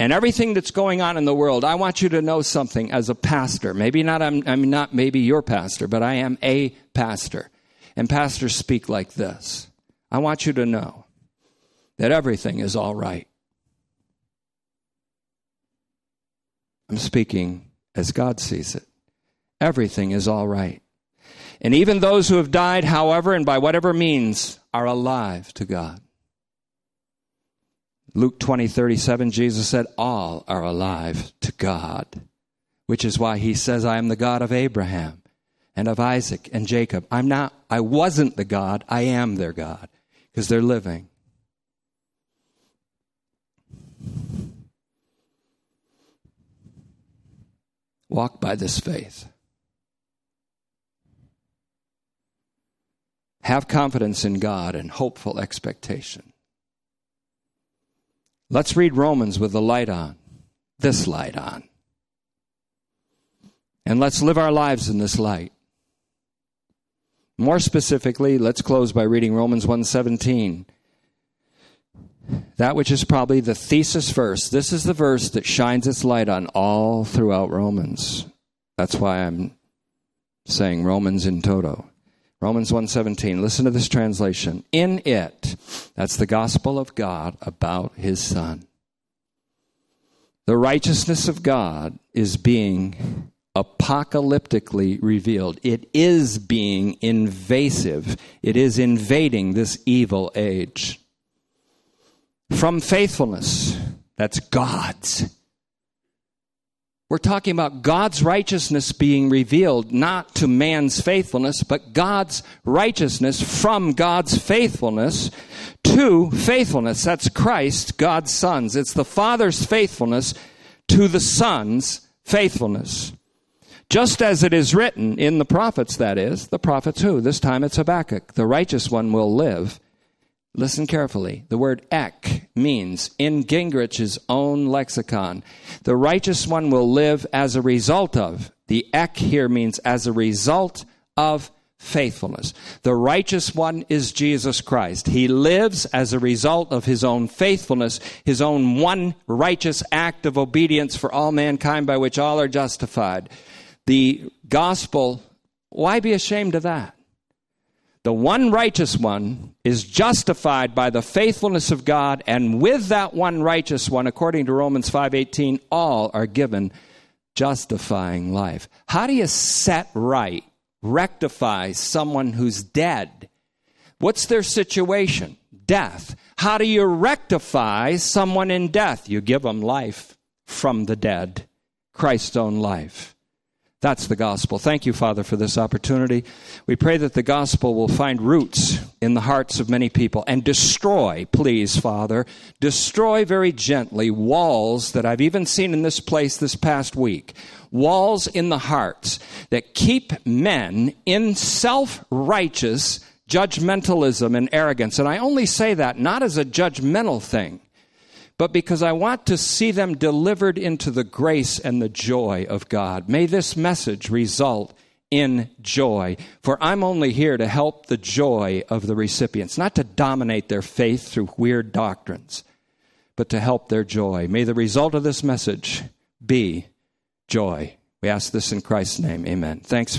and everything that's going on in the world, I want you to know something as a pastor. Maybe not, I'm, I'm not maybe your pastor, but I am a pastor. And pastors speak like this. I want you to know that everything is all right. I'm speaking as God sees it. Everything is all right. And even those who have died, however, and by whatever means, are alive to God. Luke twenty thirty-seven, Jesus said, all are alive to God, which is why he says, I am the God of Abraham and of Isaac and Jacob. I'm not, I wasn't the God, I am their God. because they're living. Walk by this faith. Have confidence in God and hopeful expectation. Let's read Romans with the light on, this light on. And let's live our lives in this light. More specifically, let's close by reading Romans one seventeen. That which is probably the thesis verse. This is the verse that shines its light on all throughout Romans. That's why I'm saying Romans in toto. Romans one seventeen, listen to this translation. In it, that's the gospel of God about his Son. The righteousness of God is being apocalyptically revealed. It is being invasive. It is invading this evil age. From faithfulness, that's God's. We're talking about God's righteousness being revealed, not to man's faithfulness, but God's righteousness from God's faithfulness to faithfulness. That's Christ, God's sons. It's the Father's faithfulness to the Son's faithfulness. Just as it is written in the prophets, that is, the prophets who? This time it's Habakkuk. The righteous one will live. Listen carefully. The word ek means, in Gingrich's own lexicon, the righteous one will live as a result of. The ek here means as a result of faithfulness. The righteous one is Jesus Christ. He lives as a result of his own faithfulness, his own one righteous act of obedience for all mankind by which all are justified. The gospel, why be ashamed of that? The one righteous one is justified by the faithfulness of God, and with that one righteous one, according to Romans five eighteen, all are given justifying life. How do you set right, rectify someone who's dead? What's their situation? Death. How do you rectify someone in death? You give them life from the dead, Christ's own life. That's the gospel. Thank you, Father, for this opportunity. We pray that the gospel will find roots in the hearts of many people and destroy, please, Father, destroy very gently walls that I've even seen in this place this past week, walls in the hearts that keep men in self-righteous judgmentalism and arrogance. And I only say that not as a judgmental thing, but because I want to see them delivered into the grace and the joy of God. May this message result in joy, for I'm only here to help the joy of the recipients, not to dominate their faith through weird doctrines, but to help their joy. May the result of this message be joy. We ask this in Christ's name. Amen. Thanks.